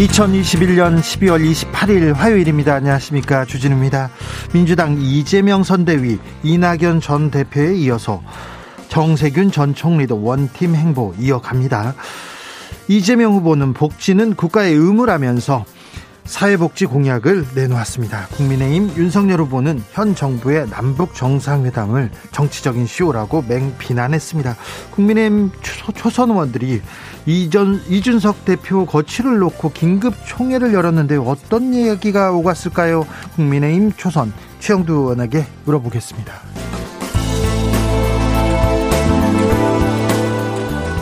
(2021년 12월 28일) 화요일입니다. 안녕하십니까, 주진우입니다. 민주당 이재명 선대위, 이낙연 전 대표에 이어서 정세균 전 총리도 원팀 행보 이어갑니다. 이재명 후보는 복지는 국가의 의무라면서 사회복지 공약을 내놓았습니다. 국민의힘 윤석열 후보는 현 정부의 남북 정상회담을 정치적인 시호라고 맹비난했습니다. 국민의힘 초선 의원들이 이준석 대표 거취를 놓고 긴급 총회를 열었는데 어떤 이야기가 오갔을까요? 국민의힘 초선 최영두 의원에게 물어보겠습니다.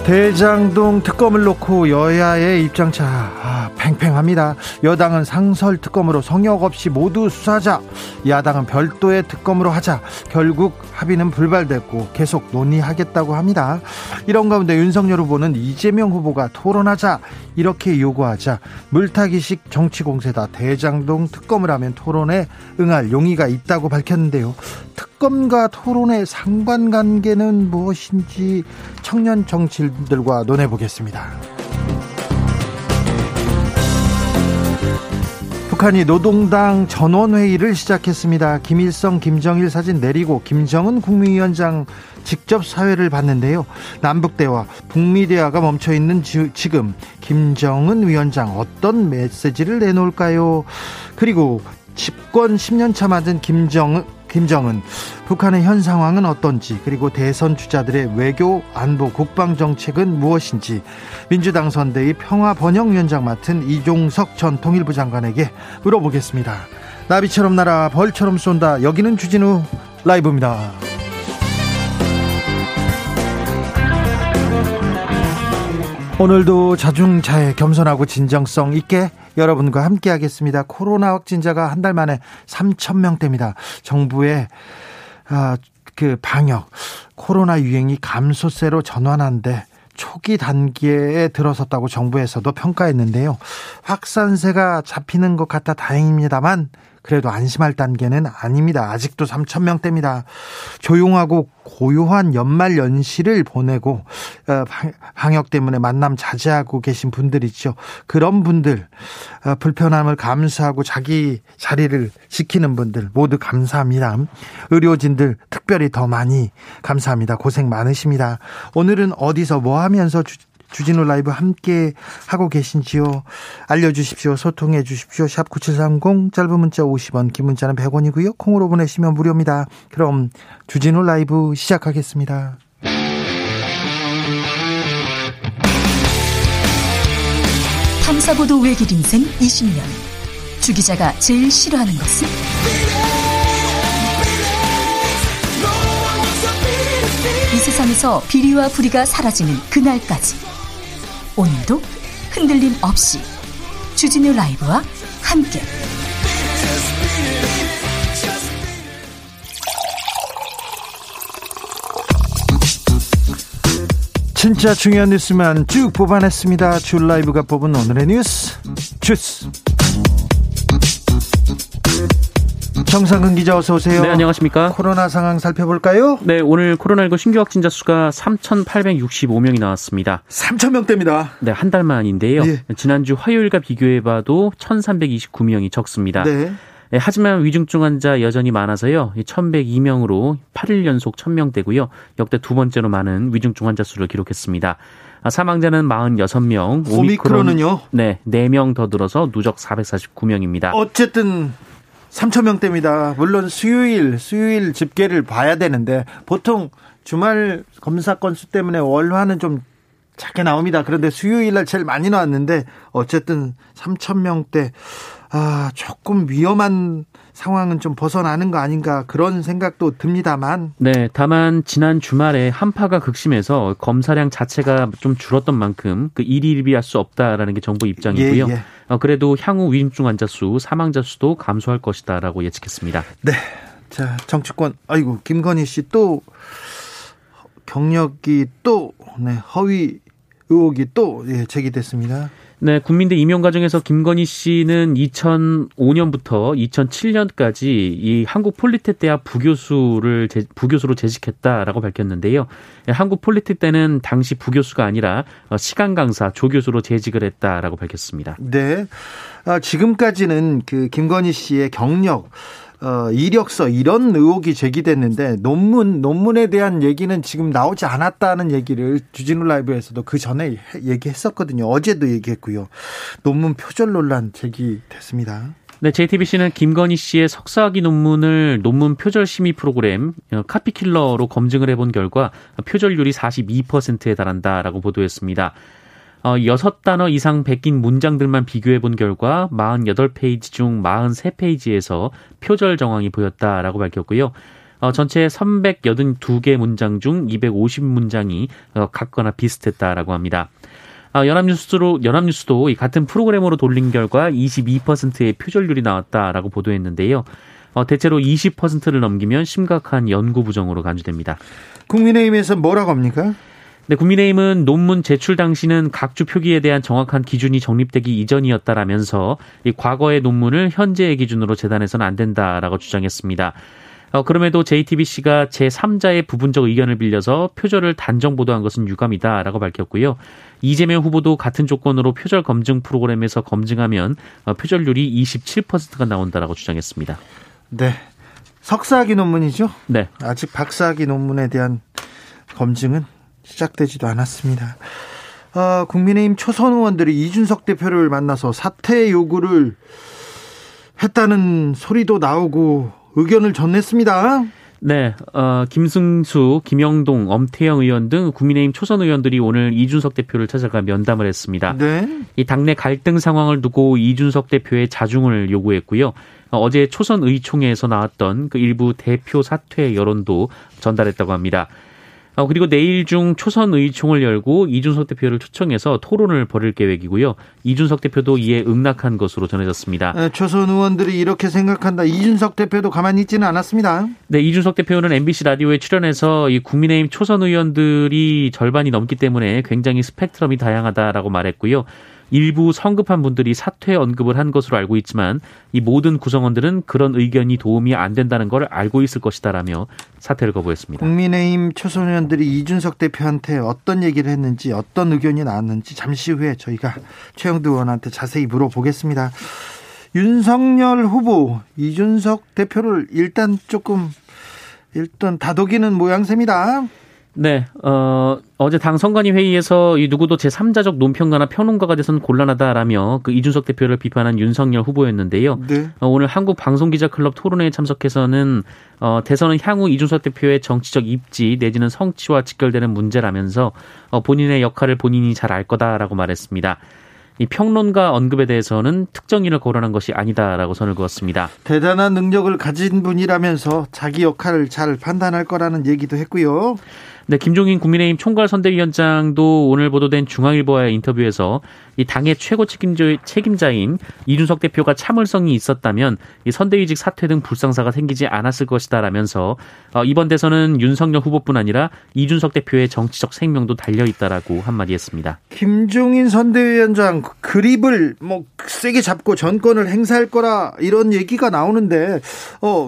대장동 특검을 놓고 여야의 입장차 팽팽합니다. 여당은 상설 특검으로 성역 없이 모두 수사하자, 야당은 별도의 특검으로 하자. 결국 합의는 불발됐고 계속 논의하겠다고 합니다. 이런 가운데 윤석열 후보는 이재명 후보가 토론하자 이렇게 요구하자 물타기식 정치 공세다, 대장동 특검을 하면 토론에 응할 용의가 있다고 밝혔는데요. 특검과 토론의 상관관계는 무엇인지 청년 정치인들과 논해보겠습니다. 북한이 노동당 전원회의를 시작했습니다. 김일성, 김정일 사진 내리고 김정은 국무위원장 직접 사회를 봤는데요. 남북대화, 북미대화가 멈춰있는 지금 김정은 위원장 어떤 메시지를 내놓을까요? 그리고 집권 10년차 맞은 김정은, 북한의 현 상황은 어떤지, 그리고 대선 주자들의 외교, 안보, 국방 정책은 무엇인지 민주당 선대위 평화번영위원장 맡은 이종석 전 통일부 장관에게 물어보겠습니다. 나비처럼 날아 벌처럼 쏜다. 여기는 주진우 라이브입니다. 오늘도 자중자애, 겸손하고 진정성 있게 여러분과 함께 하겠습니다. 코로나 확진자가 한 달 만에 3,000명대입니다. 정부의 방역, 코로나 유행이 감소세로 전환한데 초기 단계에 들어섰다고 정부에서도 평가했는데요. 확산세가 잡히는 것 같아 다행입니다만 그래도 안심할 단계는 아닙니다. 아직도 3,000명대입니다. 조용하고 고요한 연말 연시를 보내고 방역 때문에 만남 자제하고 계신 분들 있죠. 그런 분들, 불편함을 감수하고 자기 자리를 지키는 분들 모두 감사합니다. 의료진들 특별히 더 많이 감사합니다. 고생 많으십니다. 오늘은 어디서 뭐 하면서 주진우 라이브 함께 하고 계신지요? 알려주십시오. 소통해 주십시오. 샵 9730, 짧은 문자 50원, 긴 문자는 100원이고요. 콩으로 보내시면 무료입니다. 그럼 주진우 라이브 시작하겠습니다. 탐사보도 외길 인생 20년. 주 기자가 제일 싫어하는 것은? 이 세상에서 비리와 부리가 사라지는 그날까지. 오늘도 흔들림 없이 주진우 라이브와 함께 진짜 중요한 뉴스만 쭉 뽑아냈습니다. 주 라이브가 뽑은 오늘의 뉴스 주스. 정상근 기자 어서 오세요. 네, 안녕하십니까. 코로나 상황 살펴볼까요? 네, 오늘 코로나19 신규 확진자 수가 3,865명이 나왔습니다. 3,000명대입니다. 네, 한 달 만인데요. 예. 지난주 화요일과 비교해봐도 1,329명이 적습니다. 네. 네, 하지만 위중증 환자 여전히 많아서요. 1,102명으로 8일 연속 1,000명대고요. 역대 두 번째로 많은 위중증 환자 수를 기록했습니다. 사망자는 46명. 오미크론은요? 네, 4명 더 늘어서 누적 449명입니다. 어쨌든 3,000명대입니다. 물론 수요일 집계를 봐야 되는데 보통 주말 검사 건수 때문에 월화는 좀 작게 나옵니다. 그런데 수요일 날 제일 많이 나왔는데 어쨌든 3,000명대, 조금 위험한 상황은 좀 벗어나는 거 아닌가 그런 생각도 듭니다만. 네, 다만 지난 주말에 한파가 극심해서 검사량 자체가 좀 줄었던 만큼 그 일일비할 수 없다라는 게 정부 입장이고요. 예, 예. 그래도 향후 위중증 환자 수, 사망자 수도 감소할 것이다라고 예측했습니다. 네, 자 정치권 아이고 김건희 씨 또 경력이 또 네, 허위 의혹이 또 예, 제기됐습니다. 네, 국민대 임용 과정에서 김건희 씨는 2005년부터 2007년까지 이 한국 폴리텍 대학 부교수로 재직했다라고 밝혔는데요. 한국 폴리텍 때는 당시 부교수가 아니라 시간 강사 조교수로 재직을 했다라고 밝혔습니다. 네, 지금까지는 그 김건희 씨의 경력, 이력서 이런 의혹이 제기됐는데 논문에 대한 얘기는 지금 나오지 않았다는 얘기를 주진우 라이브에서도 그 전에 얘기했었거든요. 어제도 얘기했고요. 논문 표절 논란 제기됐습니다. 네, JTBC는 김건희 씨의 석사학위 논문을 논문 표절 심의 프로그램 카피킬러로 검증을 해본 결과 표절률이 42%에 달한다라고 보도했습니다. 6단어 이상 베낀 문장들만 비교해본 결과 48페이지 중 43페이지에서 표절 정황이 보였다라고 밝혔고요. 전체 382개 문장 중 250문장이 같거나 비슷했다라고 합니다. 연합뉴스도 같은 프로그램으로 돌린 결과 22%의 표절률이 나왔다라고 보도했는데요. 대체로 20%를 넘기면 심각한 연구 부정으로 간주됩니다. 국민의힘에서 뭐라고 합니까? 네, 국민의힘은 논문 제출 당시는 각주 표기에 대한 정확한 기준이 정립되기 이전이었다라면서 이 과거의 논문을 현재의 기준으로 재단해서는 안 된다라고 주장했습니다. 그럼에도 JTBC가 제3자의 부분적 의견을 빌려서 표절을 단정 보도한 것은 유감이다라고 밝혔고요. 이재명 후보도 같은 조건으로 표절 검증 프로그램에서 검증하면 표절률이 27%가 나온다라고 주장했습니다. 네, 석사학위 논문이죠? 네. 아직 박사학위 논문에 대한 검증은 시작되지도 않았습니다. 국민의힘 초선 의원들이 이준석 대표를 만나서 사퇴 요구를 했다는 소리도 나오고 의견을 전했습니다. 네, 김승수, 김영동, 엄태영 의원 등 국민의힘 초선 의원들이 오늘 이준석 대표를 찾아가 면담을 했습니다. 네. 이 당내 갈등 상황을 두고 이준석 대표의 자중을 요구했고요. 어제 초선 의총회에서 나왔던 그 일부 대표 사퇴 여론도 전달했다고 합니다. 그리고 내일 중 초선 의총을 열고 이준석 대표를 초청해서 토론을 벌일 계획이고요. 이준석 대표도 이에 응낙한 것으로 전해졌습니다. 네, 초선 의원들이 이렇게 생각한다. 이준석 대표도 가만히 있지는 않았습니다. 네, 이준석 대표는 MBC 라디오에 출연해서 이 국민의힘 초선 의원들이 절반이 넘기 때문에 굉장히 스펙트럼이 다양하다라고 말했고요. 일부 성급한 분들이 사퇴 언급을 한 것으로 알고 있지만 이 모든 구성원들은 그런 의견이 도움이 안 된다는 걸 알고 있을 것이다라며 사퇴를 거부했습니다. 국민의힘 초선 의원들이 이준석 대표한테 어떤 얘기를 했는지 어떤 의견이 나왔는지 잠시 후에 저희가 최영두 의원한테 자세히 물어보겠습니다. 윤석열 후보 이준석 대표를 일단 다독이는 모양새입니다. 네, 어제 당 선관위 회의에서 이 누구도 제3자적 논평가나 평론가가 돼서는 곤란하다라며 그 이준석 대표를 비판한 윤석열 후보였는데요. 네. 오늘 한국방송기자클럽 토론회에 참석해서는 대선은 향후 이준석 대표의 정치적 입지 내지는 성취와 직결되는 문제라면서 본인의 역할을 본인이 잘 알 거다라고 말했습니다. 이 평론가 언급에 대해서는 특정인을 거론한 것이 아니다라고 선을 그었습니다. 대단한 능력을 가진 분이라면서 자기 역할을 잘 판단할 거라는 얘기도 했고요. 네, 김종인 국민의힘 총괄선대위원장도 오늘 보도된 중앙일보와의 인터뷰에서 이 당의 최고 책임자인 이준석 대표가 참을성이 있었다면 이 선대위직 사퇴 등 불상사가 생기지 않았을 것이다라면서 이번 대선은 윤석열 후보뿐 아니라 이준석 대표의 정치적 생명도 달려있다라고 한마디 했습니다. 김종인 선대위원장 그립을 세게 잡고 전권을 행사할 거라 이런 얘기가 나오는데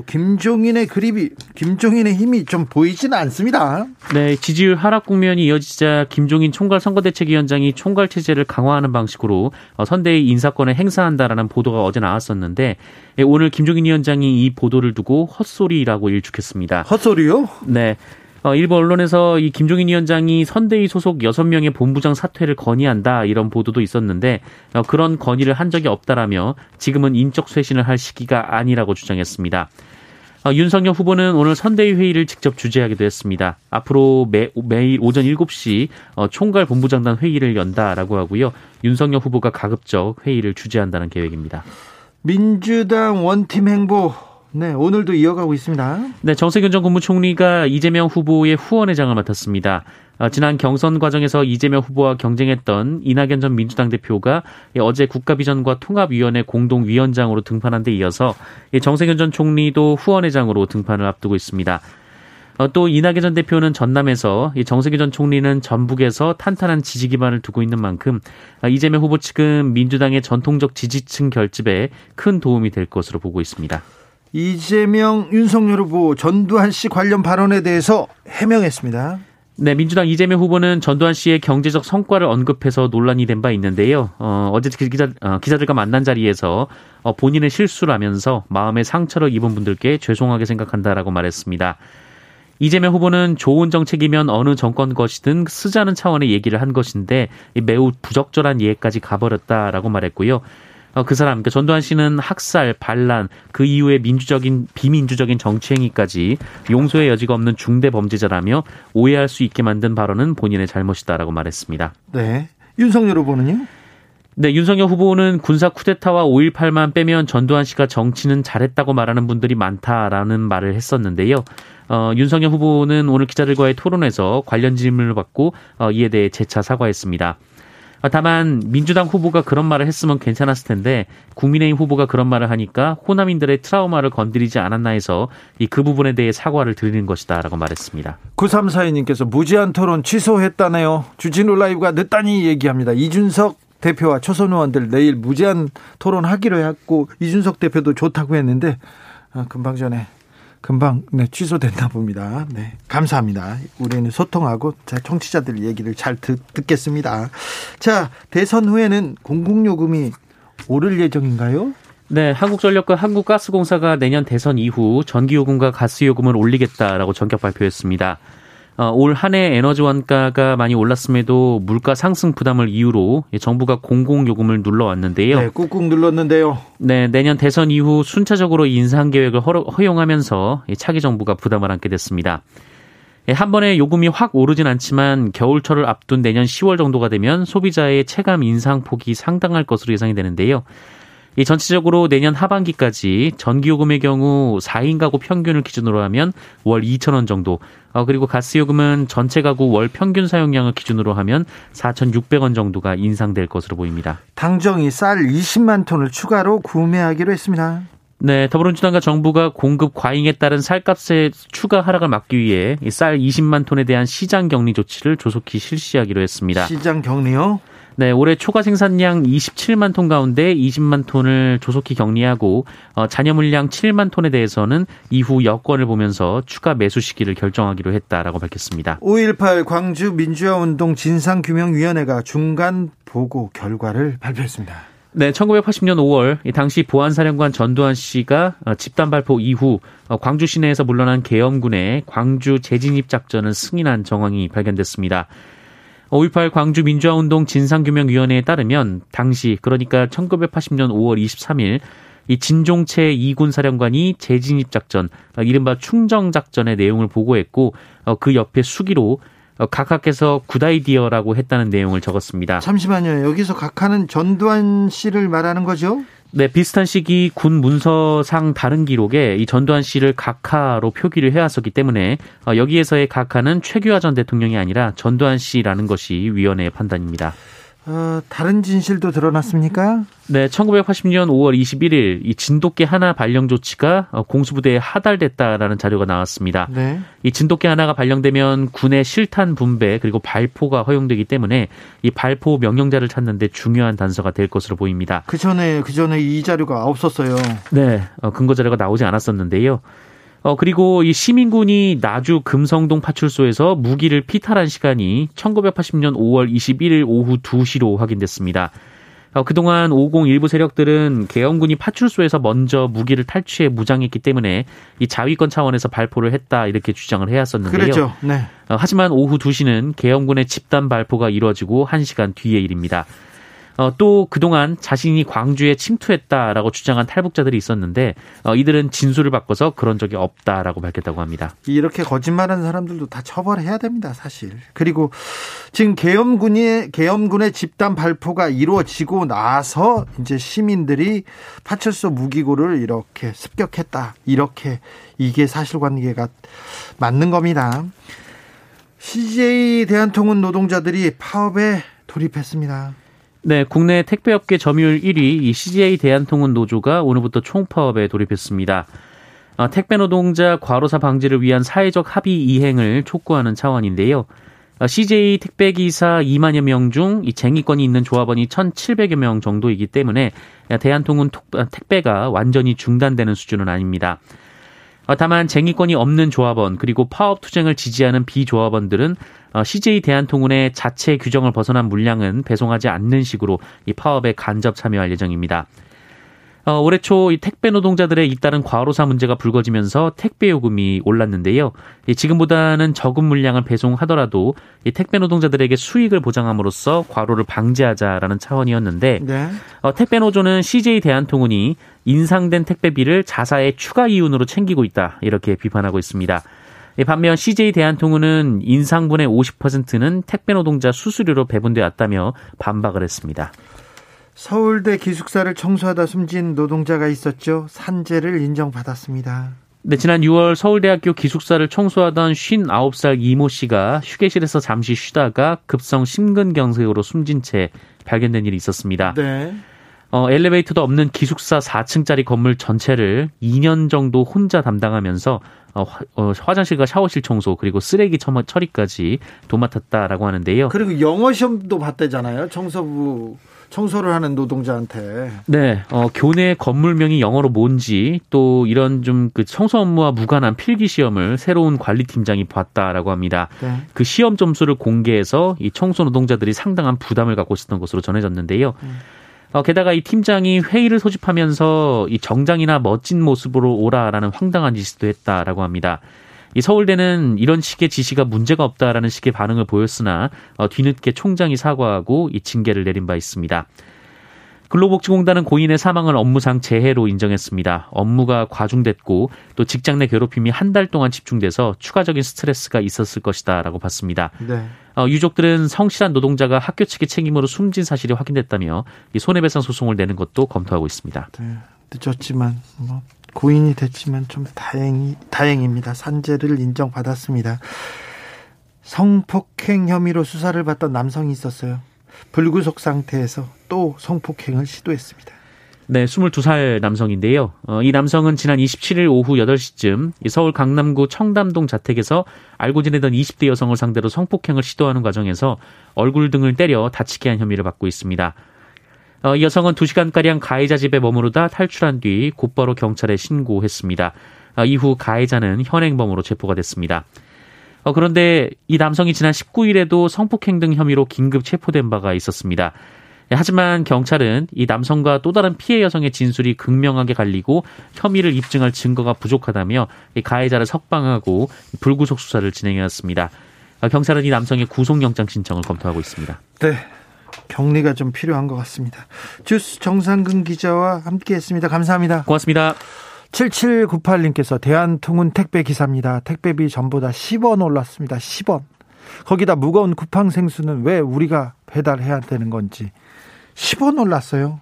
김종인의 그립이 김종인의 힘이 좀 보이지는 않습니다. 네. 지지율 하락 국면이 이어지자 김종인 총괄선거대책위원장이 총괄체제를 강화하는 방식으로 선대위 인사권을 행사한다라는 보도가 어제 나왔었는데 오늘 김종인 위원장이 이 보도를 두고 헛소리라고 일축했습니다. 헛소리요? 네. 일부 언론에서 이 김종인 위원장이 선대위 소속 6명의 본부장 사퇴를 건의한다 이런 보도도 있었는데 그런 건의를 한 적이 없다라며 지금은 인적 쇄신을 할 시기가 아니라고 주장했습니다. 윤석열 후보는 오늘 선대위 회의를 직접 주재하기도 했습니다. 앞으로 매일 오전 7시 총괄 본부장단 회의를 연다라고 하고요. 윤석열 후보가 가급적 회의를 주재한다는 계획입니다. 민주당 원팀 행보 네, 오늘도 이어가고 있습니다. 네, 정세균 전 국무총리가 이재명 후보의 후원회장을 맡았습니다. 지난 경선 과정에서 이재명 후보와 경쟁했던 이낙연 전 민주당 대표가 어제 국가비전과 통합위원회 공동위원장으로 등판한 데 이어서 정세균 전 총리도 후원회장으로 등판을 앞두고 있습니다. 또 이낙연 전 대표는 전남에서, 정세균 전 총리는 전북에서 탄탄한 지지 기반을 두고 있는 만큼 이재명 후보 측은 민주당의 전통적 지지층 결집에 큰 도움이 될 것으로 보고 있습니다. 이재명, 윤석열 후보 전두환 씨 관련 발언에 대해서 해명했습니다. 네, 민주당 이재명 후보는 전두환 씨의 경제적 성과를 언급해서 논란이 된 바 있는데요. 어제 기자들과 만난 자리에서 본인의 실수라면서 마음의 상처를 입은 분들께 죄송하게 생각한다라고 말했습니다. 이재명 후보는 좋은 정책이면 어느 정권 것이든 쓰자는 차원의 얘기를 한 것인데 매우 부적절한 예까지 가버렸다라고 말했고요. 그 사람, 그러니까 전두환 씨는 학살, 반란, 그 이후에 비민주적인 정치행위까지 용서의 여지가 없는 중대 범죄자라며 오해할 수 있게 만든 발언은 본인의 잘못이다라고 말했습니다. 네, 윤석열 후보는요? 네, 윤석열 후보는 군사 쿠데타와 5.18만 빼면 전두환 씨가 정치는 잘했다고 말하는 분들이 많다라는 말을 했었는데요. 윤석열 후보는 오늘 기자들과의 토론에서 관련 질문을 받고 이에 대해 재차 사과했습니다. 다만 민주당 후보가 그런 말을 했으면 괜찮았을 텐데 국민의힘 후보가 그런 말을 하니까 호남인들의 트라우마를 건드리지 않았나 해서 그 부분에 대해 사과를 드리는 것이다 라고 말했습니다. 9342님께서 무제한 토론 취소했다네요. 주진우 라이브가 늦다니 얘기합니다. 이준석 대표와 초선 의원들 내일 무제한 토론하기로 했고 이준석 대표도 좋다고 했는데 금방 네, 취소됐나 봅니다. 네, 감사합니다. 우리는 소통하고 청취자들 얘기를 잘 듣겠습니다. 자, 대선 후에는 공공요금이 오를 예정인가요? 네, 한국전력과 한국가스공사가 내년 대선 이후 전기요금과 가스요금을 올리겠다라고 전격 발표했습니다. 올 한 해 에너지 원가가 많이 올랐음에도 물가 상승 부담을 이유로 정부가 공공요금을 눌러왔는데요. 네, 꾹꾹 눌렀는데요. 네, 내년 대선 이후 순차적으로 인상 계획을 허용하면서 차기 정부가 부담을 안게 됐습니다. 한 번에 요금이 확 오르진 않지만 겨울철을 앞둔 내년 10월 정도가 되면 소비자의 체감 인상 폭이 상당할 것으로 예상이 되는데요. 전체적으로 내년 하반기까지 전기요금의 경우 4인 가구 평균을 기준으로 하면 월 2,000원 정도, 그리고 가스요금은 전체 가구 월 평균 사용량을 기준으로 하면 4,600원 정도가 인상될 것으로 보입니다. 당정이 쌀 20만 톤을 추가로 구매하기로 했습니다. 네, 더불어민주당과 정부가 공급 과잉에 따른 쌀값의 추가 하락을 막기 위해 쌀 20만 톤에 대한 시장 격리 조치를 조속히 실시하기로 했습니다. 시장 격리요? 네, 올해 초과 생산량 27만 톤 가운데 20만 톤을 조속히 격리하고 잔여 물량 7만 톤에 대해서는 이후 여건을 보면서 추가 매수 시기를 결정하기로 했다라고 밝혔습니다. 5.18 광주 민주화운동 진상규명위원회가 중간 보고 결과를 발표했습니다. 네, 1980년 5월 당시 보안사령관 전두환 씨가 집단 발포 이후 광주 시내에서 물러난 계엄군의 광주 재진입 작전을 승인한 정황이 발견됐습니다. 5.18 광주 민주화운동 진상규명위원회에 따르면 당시, 그러니까 1980년 5월 23일 이 진종채 2군 사령관이 재진입작전, 이른바 충정작전의 내용을 보고했고 그 옆에 수기로 각하께서 굿아이디어라고 했다는 내용을 적었습니다. 잠시만요. 여기서 각하는 전두환 씨를 말하는 거죠? 네, 비슷한 시기 군 문서상 다른 기록에 이 전두환 씨를 각하로 표기를 해왔었기 때문에 여기에서의 각하는 최규하 전 대통령이 아니라 전두환 씨라는 것이 위원회의 판단입니다. 다른 진실도 드러났습니까? 네, 1980년 5월 21일 이 진돗개 하나 발령 조치가 공수부대에 하달됐다라는 자료가 나왔습니다. 네. 이 진돗개 하나가 발령되면 군의 실탄 분배 그리고 발포가 허용되기 때문에 이 발포 명령자를 찾는 데 중요한 단서가 될 것으로 보입니다. 그 전에 이 자료가 없었어요. 네, 근거 자료가 나오지 않았었는데요. 그리고 이 시민군이 나주 금성동 파출소에서 무기를 피탈한 시간이 1980년 5월 21일 오후 2시로 확인됐습니다. 그동안 501부 세력들은 계엄군이 파출소에서 먼저 무기를 탈취해 무장했기 때문에 이 자위권 차원에서 발포를 했다 이렇게 주장을 해왔었는데요. 그렇죠. 네. 하지만 오후 2시는 계엄군의 집단 발포가 이루어지고 1시간 뒤의 일입니다. 또 그동안 자신이 광주에 침투했다라고 주장한 탈북자들이 있었는데 이들은 진술을 바꿔서 그런 적이 없다라고 밝혔다고 합니다. 이렇게 거짓말하는 사람들도 다 처벌해야 됩니다, 사실. 그리고 지금 계엄군의 집단 발포가 이루어지고 나서 이제 시민들이 파출소 무기고를 이렇게 습격했다. 이렇게 이게 사실관계가 맞는 겁니다. CJ 대한통운 노동자들이 파업에 돌입했습니다. 네, 국내 택배업계 점유율 1위 이 CJ 대한통운 노조가 오늘부터 총파업에 돌입했습니다. 택배 노동자 과로사 방지를 위한 사회적 합의 이행을 촉구하는 차원인데요. CJ 택배기사 2만여 명 중 이 쟁의권이 있는 조합원이 1,700여 명 정도이기 때문에 대한통운 택배가 완전히 중단되는 수준은 아닙니다. 다만 쟁의권이 없는 조합원 그리고 파업 투쟁을 지지하는 비조합원들은 CJ 대한통운의 자체 규정을 벗어난 물량은 배송하지 않는 식으로 이 파업에 간접 참여할 예정입니다. 올해 초 이 택배 노동자들의 잇따른 과로사 문제가 불거지면서 택배 요금이 올랐는데요. 지금보다는 적은 물량을 배송하더라도 이 택배 노동자들에게 수익을 보장함으로써 과로를 방지하자라는 차원이었는데 네. 택배 노조는 CJ 대한통운이 인상된 택배비를 자사의 추가 이윤으로 챙기고 있다 이렇게 비판하고 있습니다. 반면 CJ 대한통운은 인상분의 50%는 택배 노동자 수수료로 배분되었다며 반박을 했습니다. 서울대 기숙사를 청소하다 숨진 노동자가 있었죠. 산재를 인정받았습니다. 네, 지난 6월 서울대학교 기숙사를 청소하던 59살 이모 씨가 휴게실에서 잠시 쉬다가 급성 심근경색으로 숨진 채 발견된 일이 있었습니다. 네. 엘리베이터도 없는 기숙사 4층짜리 건물 전체를 2년 정도 혼자 담당하면서 화장실과 샤워실 청소 그리고 쓰레기 처리까지 도맡았다라고 하는데요. 그리고 영어 시험도 봤대잖아요. 청소를 하는 노동자한테. 네, 교내 건물명이 영어로 뭔지 또 이런 좀 그 청소 업무와 무관한 필기 시험을 새로운 관리팀장이 봤다라고 합니다. 네. 그 시험 점수를 공개해서 이 청소 노동자들이 상당한 부담을 갖고 있었던 것으로 전해졌는데요. 게다가 이 팀장이 회의를 소집하면서 이 정장이나 멋진 모습으로 오라라는 황당한 짓도 했다라고 합니다. 이 서울대는 이런 식의 지시가 문제가 없다라는 식의 반응을 보였으나 뒤늦게 총장이 사과하고 이 징계를 내린 바 있습니다. 근로복지공단은 고인의 사망을 업무상 재해로 인정했습니다. 업무가 과중됐고 또 직장 내 괴롭힘이 한 달 동안 집중돼서 추가적인 스트레스가 있었을 것이다라고 봤습니다. 네. 유족들은 성실한 노동자가 학교 측의 책임으로 숨진 사실이 확인됐다며 이 손해배상 소송을 내는 것도 검토하고 있습니다. 네. 늦었지만 고인이 됐지만 좀 다행입니다. 산재를 인정받았습니다. 성폭행 혐의로 수사를 받던 남성이 있었어요. 불구속 상태에서 또 성폭행을 시도했습니다. 네, 22살 남성인데요. 이 남성은 지난 27일 오후 8시쯤 서울 강남구 청담동 자택에서 알고 지내던 20대 여성을 상대로 성폭행을 시도하는 과정에서 얼굴 등을 때려 다치게 한 혐의를 받고 있습니다. 이 여성은 2시간가량 가해자 집에 머무르다 탈출한 뒤 곧바로 경찰에 신고했습니다. 이후 가해자는 현행범으로 체포가 됐습니다. 그런데 이 남성이 지난 19일에도 성폭행 등 혐의로 긴급 체포된 바가 있었습니다. 하지만 경찰은 이 남성과 또 다른 피해 여성의 진술이 극명하게 갈리고 혐의를 입증할 증거가 부족하다며 이 가해자를 석방하고 불구속 수사를 진행해왔습니다. 경찰은 이 남성의 구속영장 신청을 검토하고 있습니다. 네. 격리가 좀 필요한 것 같습니다. 주스 정상근 기자와 함께했습니다. 감사합니다. 고맙습니다. 7798님께서 대한통운 택배 기사입니다. 택배비 전보다 10원 올랐습니다. 10원. 거기다 무거운 쿠팡 생수는 왜 우리가 배달해야 되는 건지 10원 올랐어요.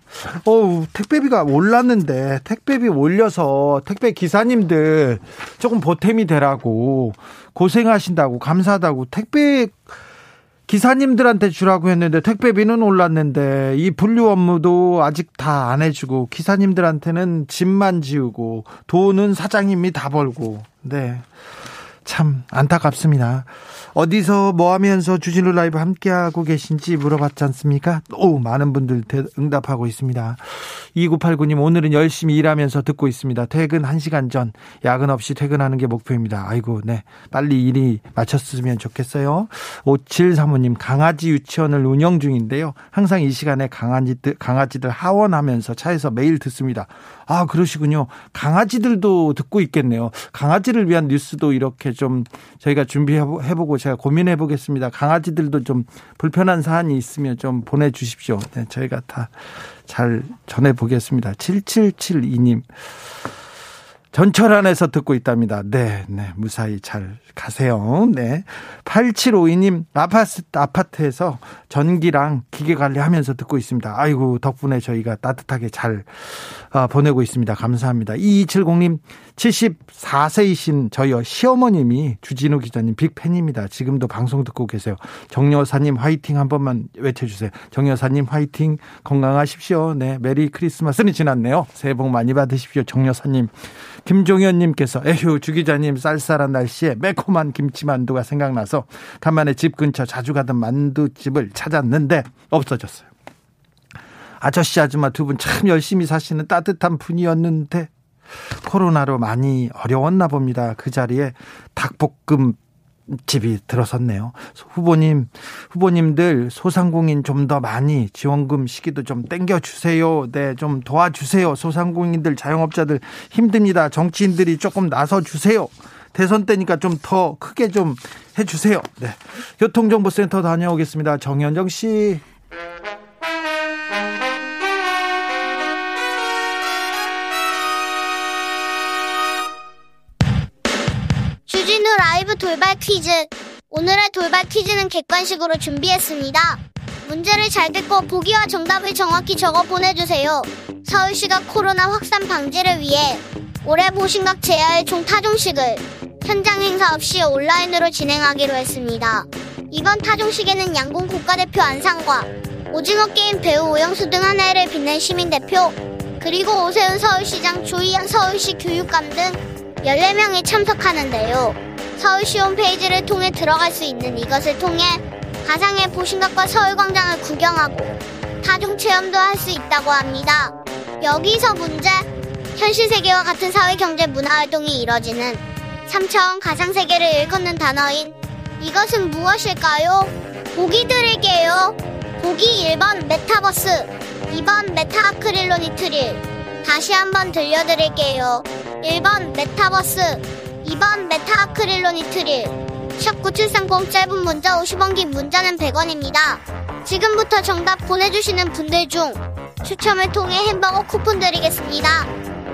택배비가 올랐는데 택배비 올려서 택배 기사님들 조금 보탬이 되라고 고생하신다고 감사하다고 택배 기사님들한테 주라고 했는데 택배비는 올랐는데 이 분류 업무도 아직 다 안 해주고 기사님들한테는 집만 지우고 돈은 사장님이 다 벌고 네, 참 안타깝습니다. 어디서 뭐 하면서 주진우 라이브 함께하고 계신지 물어봤지 않습니까? 많은 분들 응답하고 있습니다. 2989님 오늘은 열심히 일하면서 듣고 있습니다. 퇴근 1시간 전 야근 없이 퇴근하는 게 목표입니다. 아이고 네 빨리 일이 마쳤으면 좋겠어요. 5735님 강아지 유치원을 운영 중인데요. 항상 이 시간에 강아지들 하원하면서 차에서 매일 듣습니다. 아 그러시군요. 강아지들도 듣고 있겠네요. 강아지를 위한 뉴스도 이렇게 좀 저희가 준비해보고 가지고 제가 고민해 보겠습니다. 강아지들도 좀 불편한 사안이 있으면 좀 보내주십시오. 네, 저희가 다 잘 전해보겠습니다. 7772님. 전철 안에서 듣고 있답니다. 네, 네. 무사히 잘 가세요. 네. 8752님, 아파트에서 전기랑 기계 관리하면서 듣고 있습니다. 아이고, 덕분에 저희가 따뜻하게 잘 보내고 있습니다. 감사합니다. 2270님, 74세이신 저희 시어머님이 주진우 기자님 빅팬입니다. 지금도 방송 듣고 계세요. 정 여사님 화이팅 한 번만 외쳐주세요. 정 여사님 화이팅, 건강하십시오. 네. 메리 크리스마스는 지났네요. 새해 복 많이 받으십시오. 정 여사님. 김종현님께서 에휴 주기자님 쌀쌀한 날씨에 매콤한 김치만두가 생각나서 간만에 집 근처 자주 가던 만두집을 찾았는데 없어졌어요. 아저씨 아줌마 두 분 참 열심히 사시는 따뜻한 분이었는데 코로나로 많이 어려웠나 봅니다. 그 자리에 닭볶음집이 들어섰네요. 후보님들 소상공인 좀 더 많이 지원금 시기도 좀 땡겨주세요. 네, 좀 도와주세요. 소상공인들 자영업자들 힘듭니다. 정치인들이 조금 나서주세요. 대선 때니까 좀 더 크게 좀 해주세요. 네, 교통정보센터 다녀오겠습니다. 정현정 씨. 주진우 라이브 돌발 퀴즈. 오늘의 돌발 퀴즈는 객관식으로 준비했습니다. 문제를 잘 듣고 보기와 정답을 정확히 적어 보내주세요. 서울시가 코로나 확산 방지를 위해 올해 보신각 제야의 총 타종식을 현장 행사 없이 온라인으로 진행하기로 했습니다. 이번 타종식에는 양궁 국가대표 안상과 오징어게임 배우 오영수 등 한 해를 빛낸 시민대표 그리고 오세훈 서울시장, 조희연 서울시 교육감 등 14명이 참석하는데요. 서울시 홈페이지를 통해 들어갈 수 있는 이것을 통해 가상의 보신각과 서울광장을 구경하고 타종체험도 할 수 있다고 합니다. 여기서 문제. 현실세계와 같은 사회경제 문화활동이 이뤄지는 3차원 가상세계를 일컫는 단어인 이것은 무엇일까요? 보기 드릴게요. 보기 1번 메타버스, 2번 메타아크릴로니트릴. 다시 한번 들려드릴게요. 1번 메타버스, 2번 메타아크릴로니트릴. 샵9730 짧은 문자 50원, 긴 문자는 100원입니다. 지금부터 정답 보내주시는 분들 중 추첨을 통해 햄버거 쿠폰 드리겠습니다.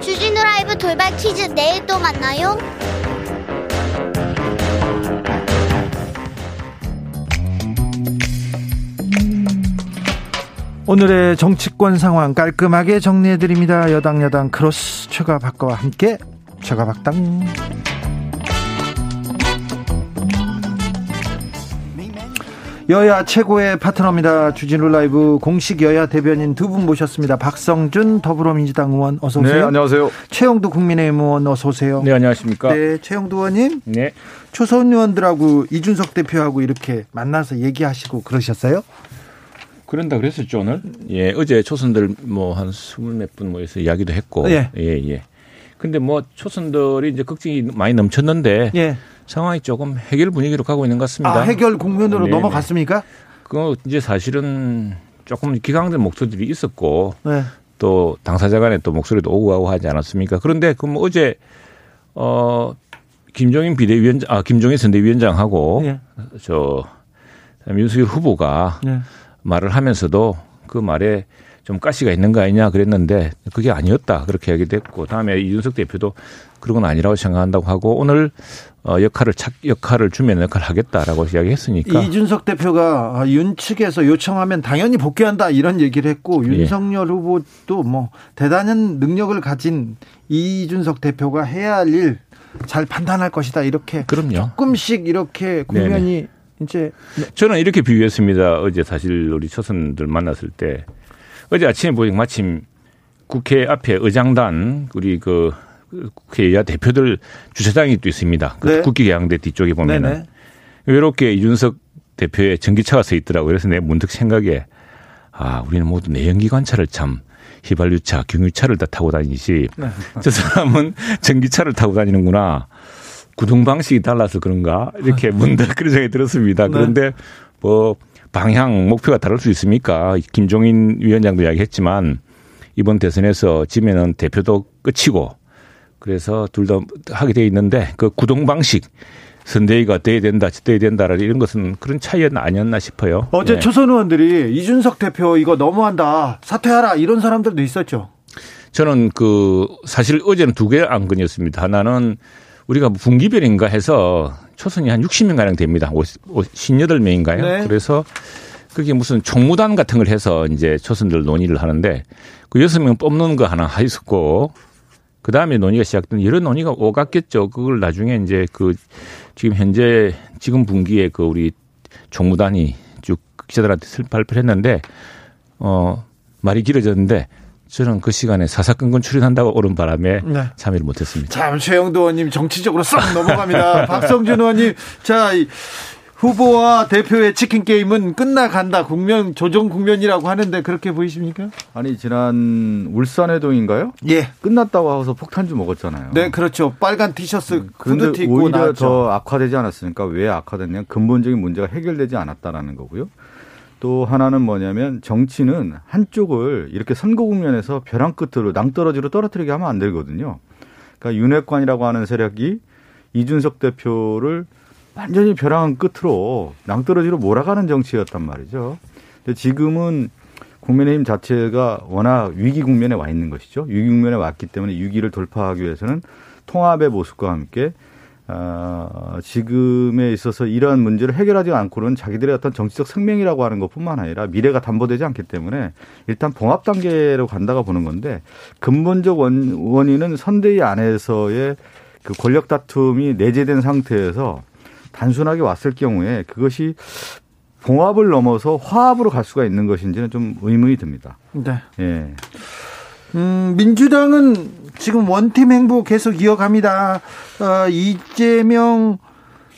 주진우 라이브 돌발 퀴즈 내일 또 만나요. 오늘의 정치권 상황 깔끔하게 정리해드립니다. 여당 야당 크로스 최가박과 함께 최가박당. 여야 최고의 파트너입니다. 주진우 라이브 공식 여야 대변인 두 분 모셨습니다. 박성준 더불어민주당 의원 어서 오세요. 네, 안녕하세요. 최영두 국민의힘 의원 어서 오세요. 네, 안녕하십니까. 네, 최영두 의원님. 네. 초선 의원들하고 이준석 대표하고 이렇게 만나서 얘기하시고 그러셨어요? 그런다 그랬었죠, 오늘. 예, 어제 초선들 뭐 한 20몇 분 모여서 이야기도 했고. 예. 예, 예. 근데 뭐 초선들이 이제 걱정이 많이 넘쳤는데. 예. 상황이 조금 해결 분위기로 가고 있는 것 같습니다. 아, 해결 국면으로 넘어갔습니까? 그 이제 사실은 조금 기강된 목소리들이 있었고. 예. 또 당사자 간에 또 목소리도 오고 가고 하지 않았습니까? 그런데 그 뭐 어제, 김종인 선대위원장하고. 예. 윤석열 후보가. 예. 말을 하면서도 그 말에 좀 가시가 있는 거 아니냐 그랬는데 그게 아니었다 그렇게 얘기됐고 다음에 이준석 대표도 그런 건 아니라고 생각한다고 하고 오늘 역할을 주면 역할을 하겠다라고 이야기했으니까 이준석 대표가 윤 측에서 요청하면 당연히 복귀한다 이런 얘기를 했고 윤석열 후보도 뭐 대단한 능력을 가진 이준석 대표가 해야 할 일 잘 판단할 것이다 이렇게 그럼요. 조금씩 이렇게 국면이 네네. 이제 저는 이렇게 비유했습니다. 어제 사실 우리 초선들 만났을 때 어제 아침에 보니까 마침 국회 앞에 의장단 우리 그 국회 여야 대표들 주차장이 또 있습니다. 그 네. 국기계양대 뒤쪽에 보면은 이렇게 이준석 대표의 전기차가 서 있더라고요. 그래서 내 문득 생각에 아 우리는 모두 내연기관차를 참 휘발유차, 경유차를 다 타고 다니지 네. 저 사람은 전기차를 타고 다니는구나. 구동 방식이 달라서 그런가 이렇게 문득 그런 생각이 들었습니다. 그런데 뭐 방향 목표가 다를 수 있습니까? 김종인 위원장도 이야기했지만 이번 대선에서 지면은 대표도 끝이고 그래서 둘 다 하게 돼 있는데 그 구동 방식 선대위가 돼야 된다, 돼야 된다라 이런 것은 그런 차이는 아니었나 싶어요. 어제 예. 초선 의원들이 이준석 대표 이거 너무한다, 사퇴하라 이런 사람들도 있었죠. 저는 그 사실 어제는 두 개의 안건이었습니다. 하나는 우리가 분기별인가 해서 초선이 한 60명가량 됩니다. 58명인가요? 네. 그래서 그게 무슨 총무단 같은 걸 해서 이제 초선들 논의를 하는데 그 6명 뽑는 거 하나 있었고 그 다음에 논의가 시작된 여러 논의가 오갔겠죠. 그걸 나중에 이제 그 지금 현재 지금 분기에 그 우리 총무단이 쭉 기자들한테 발표를 했는데 말이 길어졌는데 저는 그 시간에 사사건건 출연한다고 오른 바람에 네. 참여를 못했습니다. 참 최영도 의원님 정치적으로 싹 넘어갑니다. 박성준 의원님 자 후보와 대표의 치킨 게임은 끝나간다. 국면 조정 국면이라고 하는데 그렇게 보이십니까? 아니 지난 울산회동인가요? 예. 끝났다고 하고서 폭탄주 먹었잖아요. 네, 그렇죠. 빨간 티셔츠 군대 입고 오히려 나왔죠. 더 악화되지 않았으니까 왜 악화됐냐? 근본적인 문제가 해결되지 않았다라는 거고요. 또 하나는 뭐냐면 정치는 한쪽을 이렇게 선거 국면에서 벼랑 끝으로 낭떠러지로 떨어뜨리게 하면 안 되거든요. 그러니까 윤핵관이라고 하는 세력이 이준석 대표를 완전히 벼랑 끝으로 낭떠러지로 몰아가는 정치였단 말이죠. 근데 지금은 국민의힘 자체가 워낙 위기 국면에 와 있는 것이죠. 위기 국면에 왔기 때문에 위기를 돌파하기 위해서는 통합의 모습과 함께 지금에 있어서 이러한 문제를 해결하지 않고는 자기들의 어떤 정치적 생명이라고 하는 것뿐만 아니라 미래가 담보되지 않기 때문에 일단 봉합 단계로 간다가 보는 건데 근본적 원인은 선대위 안에서의 그 권력 다툼이 내재된 상태에서 단순하게 왔을 경우에 그것이 봉합을 넘어서 화합으로 갈 수가 있는 것인지는 좀 의문이 듭니다. 네. 예. 민주당은 지금 원팀 행보 계속 이어갑니다. 이재명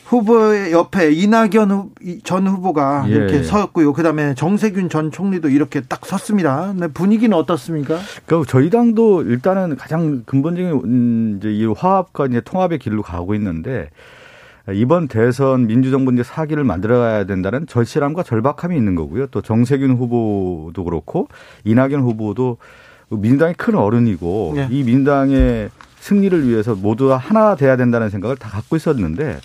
후보의 옆에 이낙연 전 후보가 예. 이렇게 섰고요. 그다음에 정세균 전 총리도 이렇게 딱 섰습니다. 네, 분위기는 어떻습니까? 그러니까 저희 당도 일단은 가장 근본적인 이제 이 화합과 이제 통합의 길로 가고 있는데 이번 대선 민주정부 이제 사기를 만들어가야 된다는 절실함과 절박함이 있는 거고요. 또 정세균 후보도 그렇고 이낙연 후보도 민주당이 큰 어른이고 네. 이 민주당의 승리를 위해서 모두 하나 돼야 된다는 생각을 다 갖고 있었는데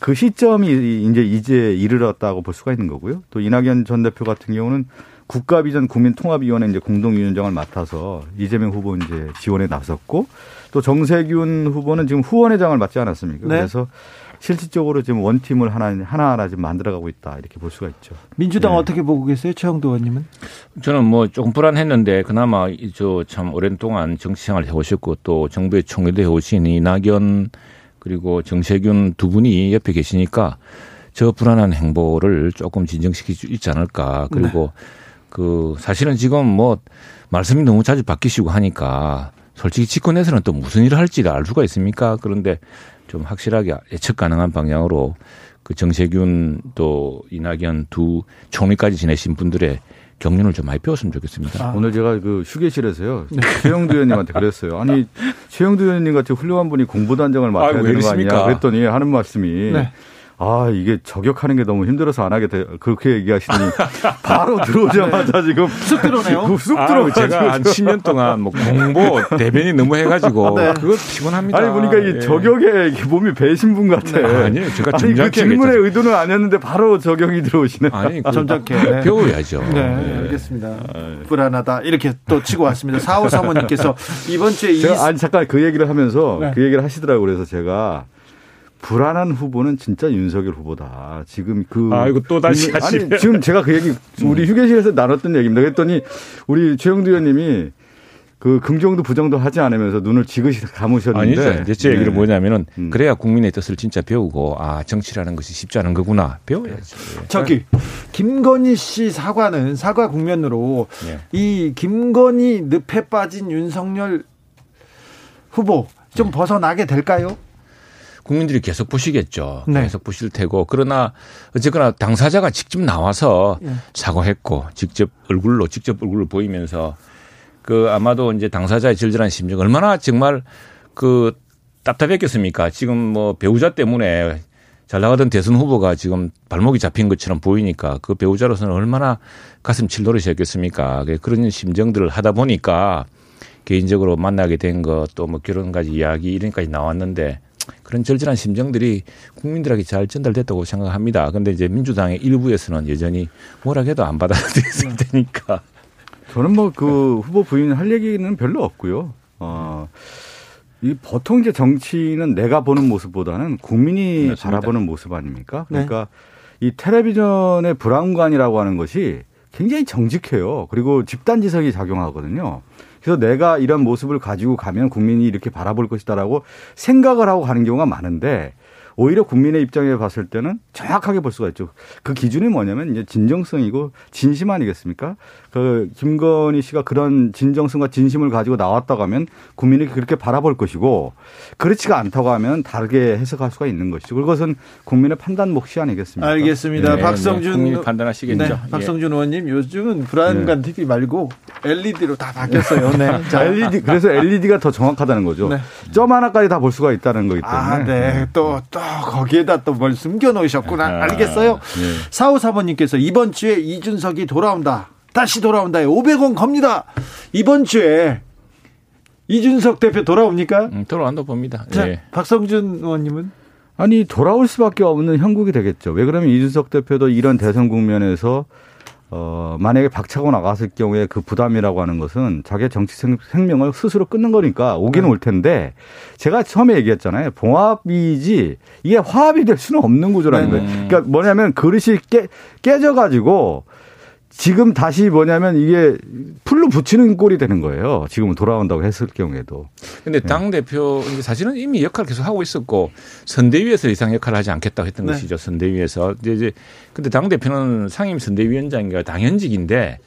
그 시점이 이제 이르렀다고 볼 수가 있는 거고요. 또 이낙연 전 대표 같은 경우는 국가비전 국민통합위원회 이제 공동위원장을 맡아서 이재명 후보 이제 지원에 나섰고 또 정세균 후보는 지금 후원회장을 맡지 않았습니까? 네. 그래서 실질적으로 지금 원팀을 하나하나 지금 만들어가고 있다 이렇게 볼 수가 있죠. 민주당 네. 어떻게 보고 계세요, 최영도 의원님은? 저는 뭐 조금 불안했는데 그나마 저 참 오랜 동안 정치생활을 해오셨고 또 정부의 총리도 해오신 이낙연 그리고 정세균 두 분이 옆에 계시니까 저 불안한 행보를 조금 진정시킬 수 있지 않을까. 그리고 네. 그 사실은 지금 뭐 말씀이 너무 자주 바뀌시고 하니까 솔직히 집권에서는 또 무슨 일을 할지 알 수가 있습니까? 그런데 좀 확실하게 예측 가능한 방향으로 그 정세균 또 이낙연 두 총리까지 지내신 분들의 경륜을 좀 많이 배웠으면 좋겠습니다. 오늘 제가 그 휴게실에서요. 네. 최영두 의원님한테 그랬어요. 아니 최영두 의원님 같이 훌륭한 분이 공보단장을 맡아야 되는 거 아니냐 그랬더니 하는 말씀이 네. 아 이게 저격하는 게 너무 힘들어서 안 하게 돼 그렇게 얘기하시더니 바로 들어오자마자 지금 쑥 들어오네요. 쑥 들어오고 제가 한 10년 동안 뭐 공보 대변이 너무 해가지고 네. 그거 피곤합니다. 아니 보니까 이 예. 저격에 이게 몸이 배신 분 같아. 네, 아니에요. 제가 아니, 그 질문의 의도는 아니었는데 바로 저격이 들어오시네. 아니 점잖게 그 배워야죠. 네, 네. 알겠습니다. 네. 불안하다 이렇게 또 치고 왔습니다. 4535님께서 이번 주에 제가 아니 잠깐 그 얘기를 하면서 네. 그 얘기를 하시더라고요. 그래서 제가 불안한 후보는 진짜 윤석열 후보다. 지금 그 이거 또 다시 아니 지금 제가 그 얘기 우리 휴게실에서 나눴던 얘기입니다. 그랬더니 우리 최영두 의원님이 그 긍정도 부정도 하지 않으면서 눈을 지그시 감으셨는데 아니죠. 제 얘기를 뭐냐면은 그래야 국민의 뜻을 진짜 배우고 아 정치라는 것이 쉽지 않은 거구나 배워야죠. 저기 김건희 씨 사과는 사과 국면으로 예. 이 김건희 늪에 빠진 윤석열 후보 좀 벗어나게 될까요? 국민들이 계속 보시겠죠. 네. 계속 보실 테고 그러나 어쨌거나 당사자가 직접 나와서 네. 사과했고 직접 얼굴로 보이면서 그 아마도 이제 당사자의 절절한 심정 얼마나 정말 그 답답했겠습니까. 지금 뭐 배우자 때문에 잘 나가던 대선 후보가 지금 발목이 잡힌 것처럼 보이니까 그 배우자로서는 얼마나 가슴 칠 노릇이었겠습니까. 그런 심정들을 하다 보니까 개인적으로 만나게 된 것 또 뭐 결혼까지 이야기 이런까지 나왔는데. 그런 절절한 심정들이 국민들에게 잘 전달됐다고 생각합니다. 그런데 이제 민주당의 일부에서는 여전히 뭐라 해도 안 받아들였을 테니까. 저는 뭐 그 후보 부인할 얘기는 별로 없고요. 이 보통 이제 정치는 내가 보는 모습보다는 국민이 맞습니다. 바라보는 모습 아닙니까? 그러니까 네. 이 텔레비전의 브라운관이라고 하는 것이 굉장히 정직해요. 그리고 집단지성이 작용하거든요. 그래서 내가 이런 모습을 가지고 가면 국민이 이렇게 바라볼 것이다라고 생각을 하고 가는 경우가 많은데 오히려 국민의 입장에 봤을 때는 정확하게 볼 수가 있죠. 그 기준이 뭐냐면 이제 진정성이고 진심 아니겠습니까? 그 김건희 씨가 그런 진정성과 진심을 가지고 나왔다고 하면 국민이 그렇게 바라볼 것이고 그렇지가 않다고 하면 다르게 해석할 수가 있는 것이죠. 그것은 국민의 판단 몫이 아니겠습니까? 알겠습니다. 네, 박성준 국민이 판단하시겠죠. 네, 박성준 의원님 요즘은 브라운관 네. TV 말고 LED로 다 바뀌었어요. 네. 자, LED 그래서 LED가 더 정확하다는 거죠. 네. 점 하나까지 다 볼 수가 있다는 거기 때문에. 아, 네. 또 거기에다 또 뭘 숨겨놓으셨구나. 알겠어요. 네. 4545님께서 이번 주에 이준석이 돌아온다. 다시 돌아온다에 500원 겁니다. 이번 주에 이준석 대표 돌아옵니까? 돌아온다고 봅니다. 자, 예. 박성준 의원님은? 아니 돌아올 수밖에 없는 형국이 되겠죠. 왜 그러면 이준석 대표도 이런 대선 국면에서 만약에 박차고 나갔을 경우에 그 부담이라고 하는 것은 자기의 정치 생명을 스스로 끊는 거니까 오긴 올 텐데 제가 처음에 얘기했잖아요. 봉합이지 이게 화합이 될 수는 없는 구조라는 거예요. 그러니까 뭐냐면 그릇이 깨져가지고 지금 다시 뭐냐면 이게 풀로 붙이는 꼴이 되는 거예요. 지금은 돌아온다고 했을 경우에도. 그런데 당대표 사실은 이미 역할을 계속 하고 있었고 선대위에서 이상 역할을 하지 않겠다고 했던 네. 것이죠. 선대위에서. 이제 근데 당대표는 상임 선대위원장인가 당연직인데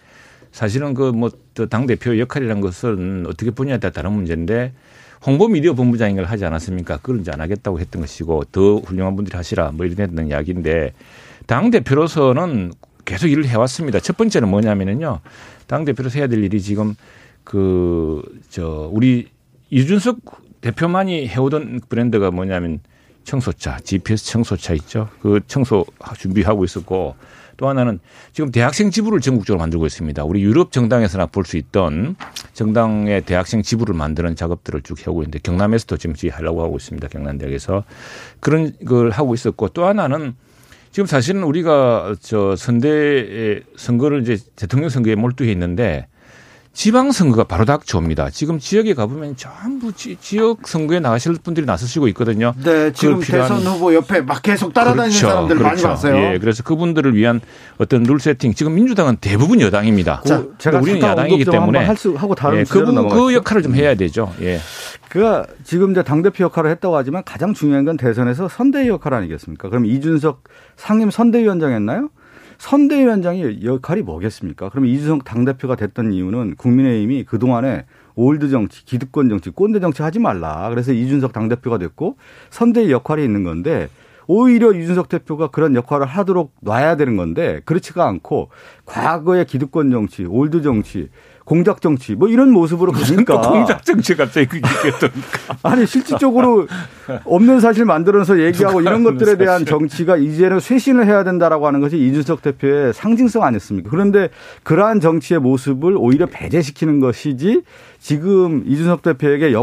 사실은 그 뭐 당대표 역할이라는 것은 어떻게 보냐에 따라 다른 문제인데 홍보미디어 본부장인 걸 하지 않았습니까? 그걸 이제 안 하겠다고 했던 것이고 더 훌륭한 분들이 하시라 뭐 이런 했던 이야기인데 당대표로서는 계속 일을 해왔습니다. 첫 번째는 뭐냐면요. 당대표로서 해야 될 일이 지금 우리 이준석 대표만이 해오던 브랜드가 뭐냐면 청소차, GPS 청소차 있죠. 그 청소 준비하고 있었고 또 하나는 지금 대학생 지부를 전국적으로 만들고 있습니다. 우리 유럽 정당에서나 볼 수 있던 정당의 대학생 지부를 만드는 작업들을 쭉 해오고 있는데 경남에서도 지금 하려고 하고 있습니다. 경남대학에서. 그런 걸 하고 있었고 또 하나는 지금 사실은 우리가 선대 선거를 이제 대통령 선거에 몰두해 있는데 지방 선거가 바로 닥쳐옵니다. 지금 지역에 가보면 전부 지역 선거에 나가실 분들이 나서시고 있거든요. 네, 지금 대선 후보 옆에 막 계속 따라다니는 그렇죠, 사람들 많이 봤어요. 예, 그래서 그분들을 위한 어떤 룰 세팅. 지금 민주당은 대부분 여당입니다. 자, 제가 우리는 야당이기 때문에 하고 다른 예, 그 역할을 좀 해야 되죠. 예. 그가 지금 이제 당대표 역할을 했다고 하지만 가장 중요한 건 대선에서 선대위 역할 아니겠습니까? 그럼 이준석 상임 선대위원장 했나요? 선대위원장의 역할이 뭐겠습니까? 그러면 이준석 당대표가 됐던 이유는 국민의힘이 그동안에 올드 정치, 기득권 정치, 꼰대 정치 하지 말라. 그래서 이준석 당대표가 됐고 선대위 역할이 있는 건데 오히려 이준석 대표가 그런 역할을 하도록 놔야 되는 건데 그렇지가 않고 과거의 기득권 정치, 올드 정치, 공작 정치 뭐 이런 모습으로 가니까 공작 정치 갑자기 그게 있겠습니까? 아니 실질적으로 없는 사실 만들어서 얘기하고 이런 것들에 대한 정치가 이제는 쇄신을 해야 된다라고 하는 것이 이준석 대표의 상징성 아니었습니까? 그런데 그러한 정치의 모습을 오히려 배제시키는 것이지 지금 이준석 대표에게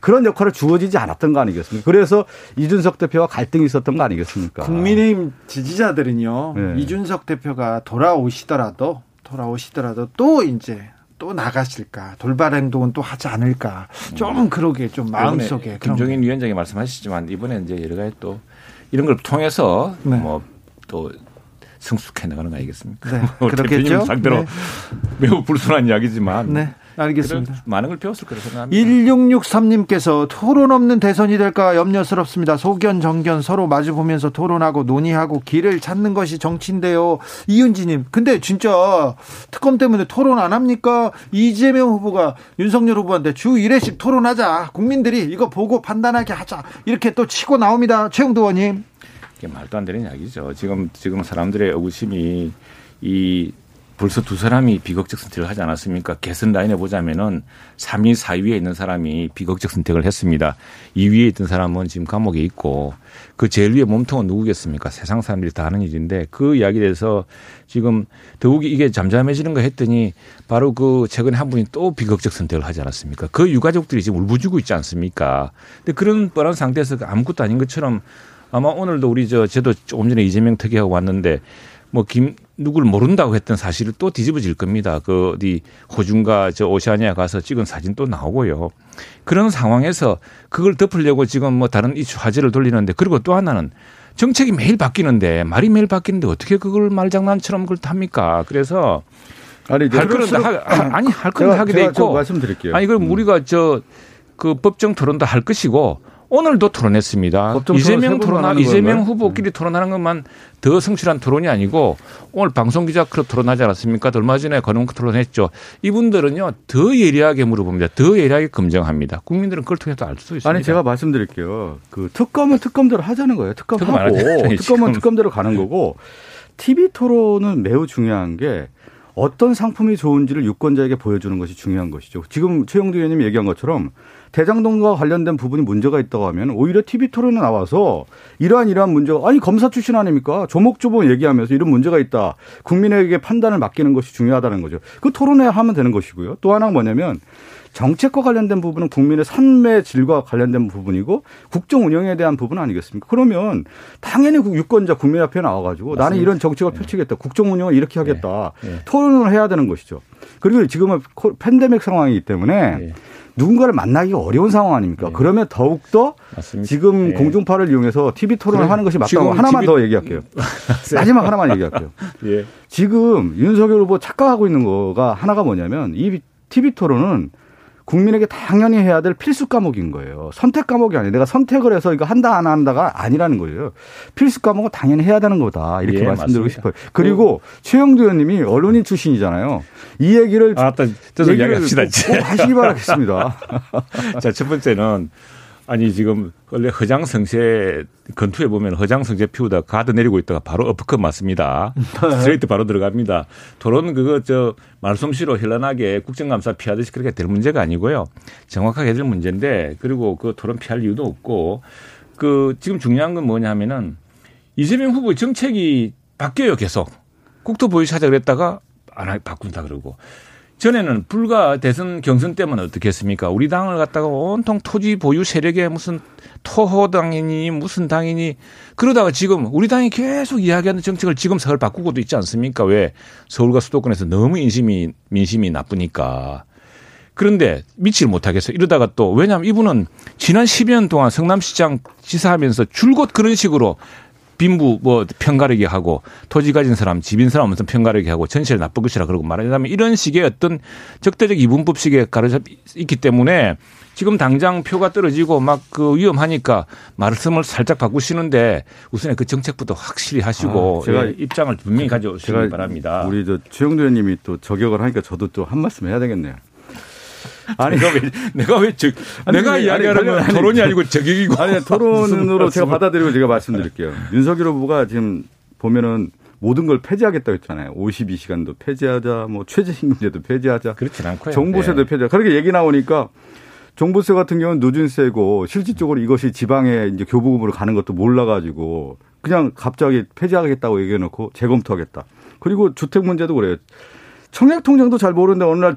그런 역할을 주어지지 않았던 거 아니겠습니까? 그래서 이준석 대표와 갈등이 있었던 거 아니겠습니까? 국민의힘 지지자들은요. 네. 이준석 대표가 돌아오시더라도 또 이제 또 나가실까 돌발 행동은 또 하지 않을까 좀 그러게 좀 마음속에 김종인 위원장이 말씀하셨지만 이번에 이제 여러 가지 또 이런 걸 통해서 네. 뭐 또 성숙해 나가는 거 아니겠습니까? 네. 그렇겠죠. 상대로 네. 매우 불순한 이야기지만 네. 알겠습니다. 많은 걸 배웠을 거라고 생각합니다. 1663님께서 토론 없는 대선이 될까 염려스럽습니다. 소견 정견 서로 마주보면서 토론하고 논의하고 길을 찾는 것이 정치인데요. 이은지님 근데 진짜 특검 때문에 토론 안 합니까? 이재명 후보가 윤석열 후보한테 주 1회씩 토론하자. 국민들이 이거 보고 판단하게 하자. 이렇게 또 치고 나옵니다. 최영도 의원님. 이게 말도 안 되는 이야기죠. 지금 사람들의 의구심이 이 벌써 두 사람이 비극적 선택을 하지 않았습니까? 개선 라인에 보자면은 3위, 4위에 있는 사람이 비극적 선택을 했습니다. 2위에 있던 사람은 지금 감옥에 있고 그 제일 위에 몸통은 누구겠습니까? 세상 사람들이 다 하는 일인데 그 이야기에 대해서 지금 더욱이 이게 잠잠해지는 거 했더니 바로 그 최근에 한 분이 또 비극적 선택을 하지 않았습니까? 그 유가족들이 지금 울부짖고 있지 않습니까? 근데 그런 뻔한 상태에서 아무것도 아닌 것처럼 아마 오늘도 우리 저도 조금 전에 이재명 특위하고 왔는데 누굴 모른다고 했던 사실을 또 뒤집어질 겁니다. 그 어디 호주인가 오시아니아 가서 찍은 사진 또 나오고요. 그런 상황에서 그걸 덮으려고 지금 다른 이슈 화제를 돌리는데, 그리고 또 하나는 정책이 매일 바뀌는데, 말이 매일 바뀌는데 어떻게 그걸 말장난처럼 그걸 탑니까? 그래서 할 거는 하게 돼 있고, 말씀드릴게요. 아니 그럼 우리가 그 법정 토론도 할 것이고. 오늘도 토론했습니다. 이재명 후보끼리 토론하는 것만 더 성실한 토론이 아니고 오늘 방송기자 클럽 토론하지 않았습니까? 얼마 전에 건웅 토론했죠. 이분들은요 더 예리하게 물어봅니다. 더 예리하게 검증합니다. 국민들은 그걸 통해서 알 수 있습니다. 아니 제가 말씀드릴게요. 그 특검은 특검대로 하자는 거예요. 특검하고 특검은 특검대로 가는 거고 TV 토론은 매우 중요한 게 어떤 상품이 좋은지를 유권자에게 보여주는 것이 중요한 것이죠. 지금 최영두 의원님이 얘기한 것처럼 대장동과 관련된 부분이 문제가 있다고 하면 오히려 TV 토론에 나와서 이러한 문제가, 아니 검사 출신 아닙니까? 조목조목 얘기하면서 이런 문제가 있다. 국민에게 판단을 맡기는 것이 중요하다는 거죠. 그 토론에 하면 되는 것이고요. 또 하나는 뭐냐면 정책과 관련된 부분은 국민의 삶의 질과 관련된 부분이고 국정 운영에 대한 부분 아니겠습니까? 그러면 당연히 유권자 국민 앞에 나와가지고 맞습니다. 나는 이런 정책을 펼치겠다. 국정 운영을 이렇게 하겠다. 토론을 해야 되는 것이죠. 그리고 지금은 팬데믹 상황이기 때문에 누군가를 만나기가 어려운 상황 아닙니까? 그러면 더욱더 맞습니다. 지금 공중파를 이용해서 TV 토론을 하는 것이 맞다고 하나만 더 얘기할게요. 마지막 하나만 얘기할게요. 지금 윤석열 후보 착각하고 있는 거가 하나가 뭐냐면 이 TV 토론은 국민에게 당연히 해야 될 필수 과목인 거예요. 선택 과목이 아니에요. 내가 선택을 해서 이거 한다 안 한다가 아니라는 거예요. 필수 과목은 당연히 해야 되는 거다. 이렇게 말씀드리고 맞습니다. 싶어요. 그리고 최영두 의원님이 언론인 출신이잖아요. 이 얘기를 이야기합시다. 꼭 하시기 바라겠습니다. 자, 첫 번째는 지금 원래 허장성세 건투에 보면 허장성세 피우다 가드 내리고 있다가 바로 어퍼컷 맞습니다. 스트레이트 바로 들어갑니다. 토론 그거 말솜씨로 현란하게 국정감사 피하듯이 그렇게 될 문제가 아니고요. 정확하게 해야 될 문제인데, 그리고 그 토론 피할 이유도 없고, 지금 중요한 건 뭐냐면은 이재명 후보의 정책이 바뀌어요. 계속 국토보유 하자 그랬다가 안 바꾼다 그러고. 전에는 불과 대선 경선 때만 어떻게 했습니까? 우리 당을 갖다가 온통 토지 보유 세력에 무슨 토호당이니 무슨 당이니, 그러다가 지금 우리 당이 계속 이야기하는 정책을 지금 서울 바꾸고도 있지 않습니까? 왜? 서울과 수도권에서 너무 민심이 나쁘니까. 그런데 믿지를 못하겠어. 이러다가 또, 왜냐하면 이분은 지난 10년 동안 성남시장 지사하면서 줄곧 그런 식으로 빈부 편가르기 하고, 토지 가진 사람, 집인 사람 무슨 편가르기 하고, 전체를 나쁜 것이라 그러고 말하자면 이런 식의 어떤 적대적 이분법식에 가르쳐 있기 때문에 지금 당장 표가 떨어지고 막 그 위험하니까 말씀을 살짝 바꾸시는데 우선에 그 정책부터 확실히 하시고 제가 입장을 분명히 가져오시기 바랍니다. 우리 최영두 의원님이 또 저격을 하니까 저도 또 한 말씀 해야 되겠네요. 아니 내가 이야기하려면 토론이 아니고 저격이고 토론으로 제가 받아들이고 제가 말씀드릴게요. 윤석열 후보가 지금 보면은 모든 걸 폐지하겠다고 했잖아요. 52시간도 폐지하자, 최저임금제도 폐지하자, 그렇진 않고요. 정보세도 폐지하자. 그렇게 얘기 나오니까 정보세 같은 경우는 누진세고 실질적으로 이것이 지방에 이제 교부금으로 가는 것도 몰라가지고 그냥 갑자기 폐지하겠다고 얘기해놓고 재검토하겠다. 그리고 주택 문제도 그래요. 청약통장도 잘 모르는데 어느 날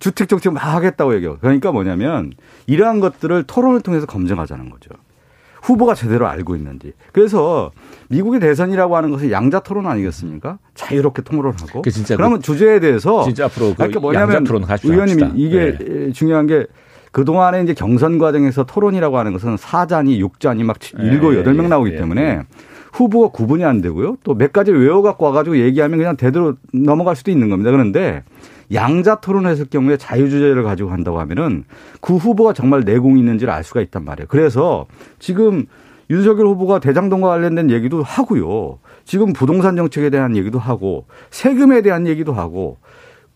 주택 정책 막 하겠다고 얘기해요. 그러니까 뭐냐면 이러한 것들을 토론을 통해서 검증하자는 거죠. 후보가 제대로 알고 있는지. 그래서 미국의 대선이라고 하는 것은 양자 토론 아니겠습니까? 자유롭게 토론을 하고. 그러면 주제에 대해서 진짜 앞으로 양자 토론 하시죠. 의원님이 이게 중요한 게 그동안에 이제 경선 과정에서 토론이라고 하는 것은 4잔이 6잔이 막 7, 8명 나오기 때문에 후보가 구분이 안 되고요. 또 몇 가지 외워갖고 와가지고 얘기하면 그냥 대대로 넘어갈 수도 있는 겁니다. 그런데 양자 토론했을 경우에 자유주제를 가지고 한다고 하면은 그 후보가 정말 내공이 있는지를 알 수가 있단 말이에요. 그래서 지금 윤석열 후보가 대장동과 관련된 얘기도 하고요. 지금 부동산 정책에 대한 얘기도 하고 세금에 대한 얘기도 하고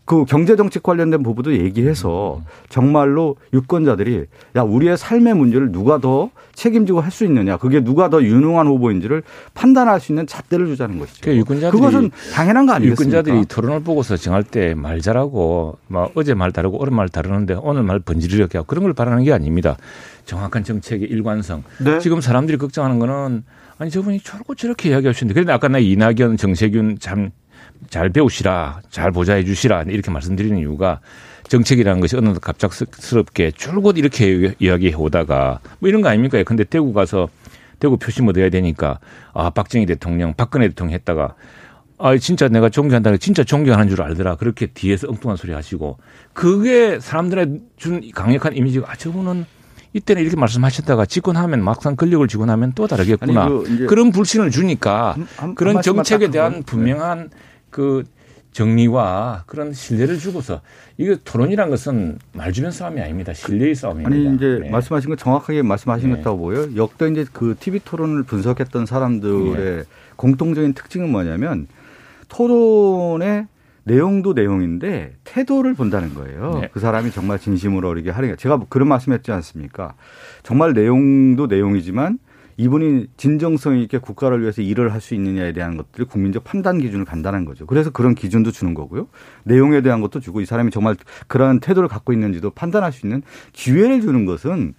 그 경제정책 관련된 부분도 얘기해서 정말로 유권자들이 야, 우리의 삶의 문제를 누가 더 책임지고 할 수 있느냐, 그게 누가 더 유능한 후보인지를 판단할 수 있는 잣대를 주자는 것이죠. 그것은 당연한 거 아니겠습니까? 유권자들이 토론을 보고서 정할 때 말 잘하고 막 어제 말 다르고 오늘 말 다르는데 오늘 말 번지르게 하고 그런 걸 바라는 게 아닙니다. 정확한 정책의 일관성. 네. 지금 사람들이 걱정하는 거는 아니 저분이 저렇고 저렇게 이야기하시는데 그런데 아까 나 이낙연, 정세균 참 잘 배우시라, 잘 보좌해 주시라 이렇게 말씀드리는 이유가 정책이라는 것이 어느 날 갑작스럽게 줄곧 이렇게 이야기해 오다가 뭐 이런 거 아닙니까? 근데 대구 가서 대구 표심 얻어야 되니까 아, 박정희 대통령, 박근혜 대통령 했다가 아, 진짜 내가 존경한다는 진짜 존경하는 줄 알더라. 그렇게 뒤에서 엉뚱한 소리 하시고 그게 사람들의 준 강력한 이미지가 아, 저분은 이때는 이렇게 말씀하셨다가 집권하면 막상 권력을 쥐고 나면 또 다르겠구나. 아니, 그런 불신을 주니까 그런 정책에 대한 분명한 그 정리와 그런 신뢰를 주고서 이게 토론이란 것은 말주변 싸움이 아닙니다. 신뢰의 싸움입니다. 아니 이제 네. 말씀하신 거 정확하게 말씀하신 네. 것다고 보여요. 역대 이제 그 TV 토론을 분석했던 사람들의 네. 공통적인 특징은 뭐냐면 토론의 내용도 내용인데 태도를 본다는 거예요. 네. 그 사람이 정말 진심으로 이렇게 하는 게 제가 그런 말씀했지 않습니까? 정말 내용도 내용이지만 이분이 진정성 있게 국가를 위해서 일을 할 수 있느냐에 대한 것들이 국민적 판단 기준을 간다는 거죠. 그래서 그런 기준도 주는 거고요. 내용에 대한 것도 주고 이 사람이 정말 그런 태도를 갖고 있는지도 판단할 수 있는 기회를 주는 것은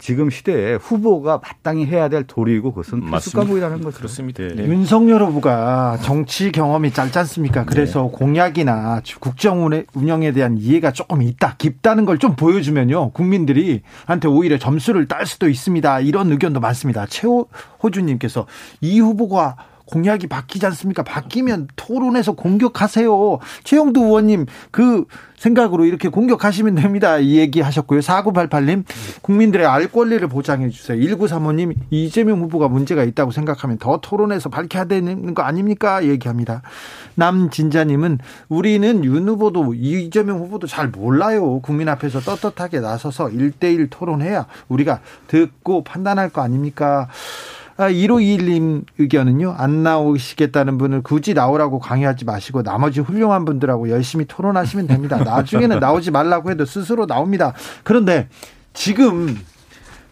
지금 시대에 후보가 마땅히 해야 될 도리이고 그것은 필수 과목이라는 거죠. 그렇습니다. 네. 윤석열 후보가 정치 경험이 짧지 않습니까? 그래서 네. 공약이나 국정 운영에 대한 이해가 조금 있다, 깊다는 걸 좀 보여주면요, 국민들이 한테 오히려 점수를 딸 수도 있습니다. 이런 의견도 많습니다. 최호주님께서 이 후보가 공약이 바뀌지 않습니까? 바뀌면 토론에서 공격하세요. 최영두 의원님 그 생각으로 이렇게 공격하시면 됩니다. 이 얘기하셨고요. 4988님 국민들의 알 권리를 보장해 주세요. 1935님 이재명 후보가 문제가 있다고 생각하면 더 토론에서 밝혀야 되는 거 아닙니까? 얘기합니다. 남진자님은 우리는 윤 후보도 이재명 후보도 잘 몰라요. 국민 앞에서 떳떳하게 나서서 1대1 토론해야 우리가 듣고 판단할 거 아닙니까? 1521님 의견은요, 안 나오시겠다는 분은 굳이 나오라고 강요하지 마시고 나머지 훌륭한 분들하고 열심히 토론하시면 됩니다. 나중에는 나오지 말라고 해도 스스로 나옵니다. 그런데 지금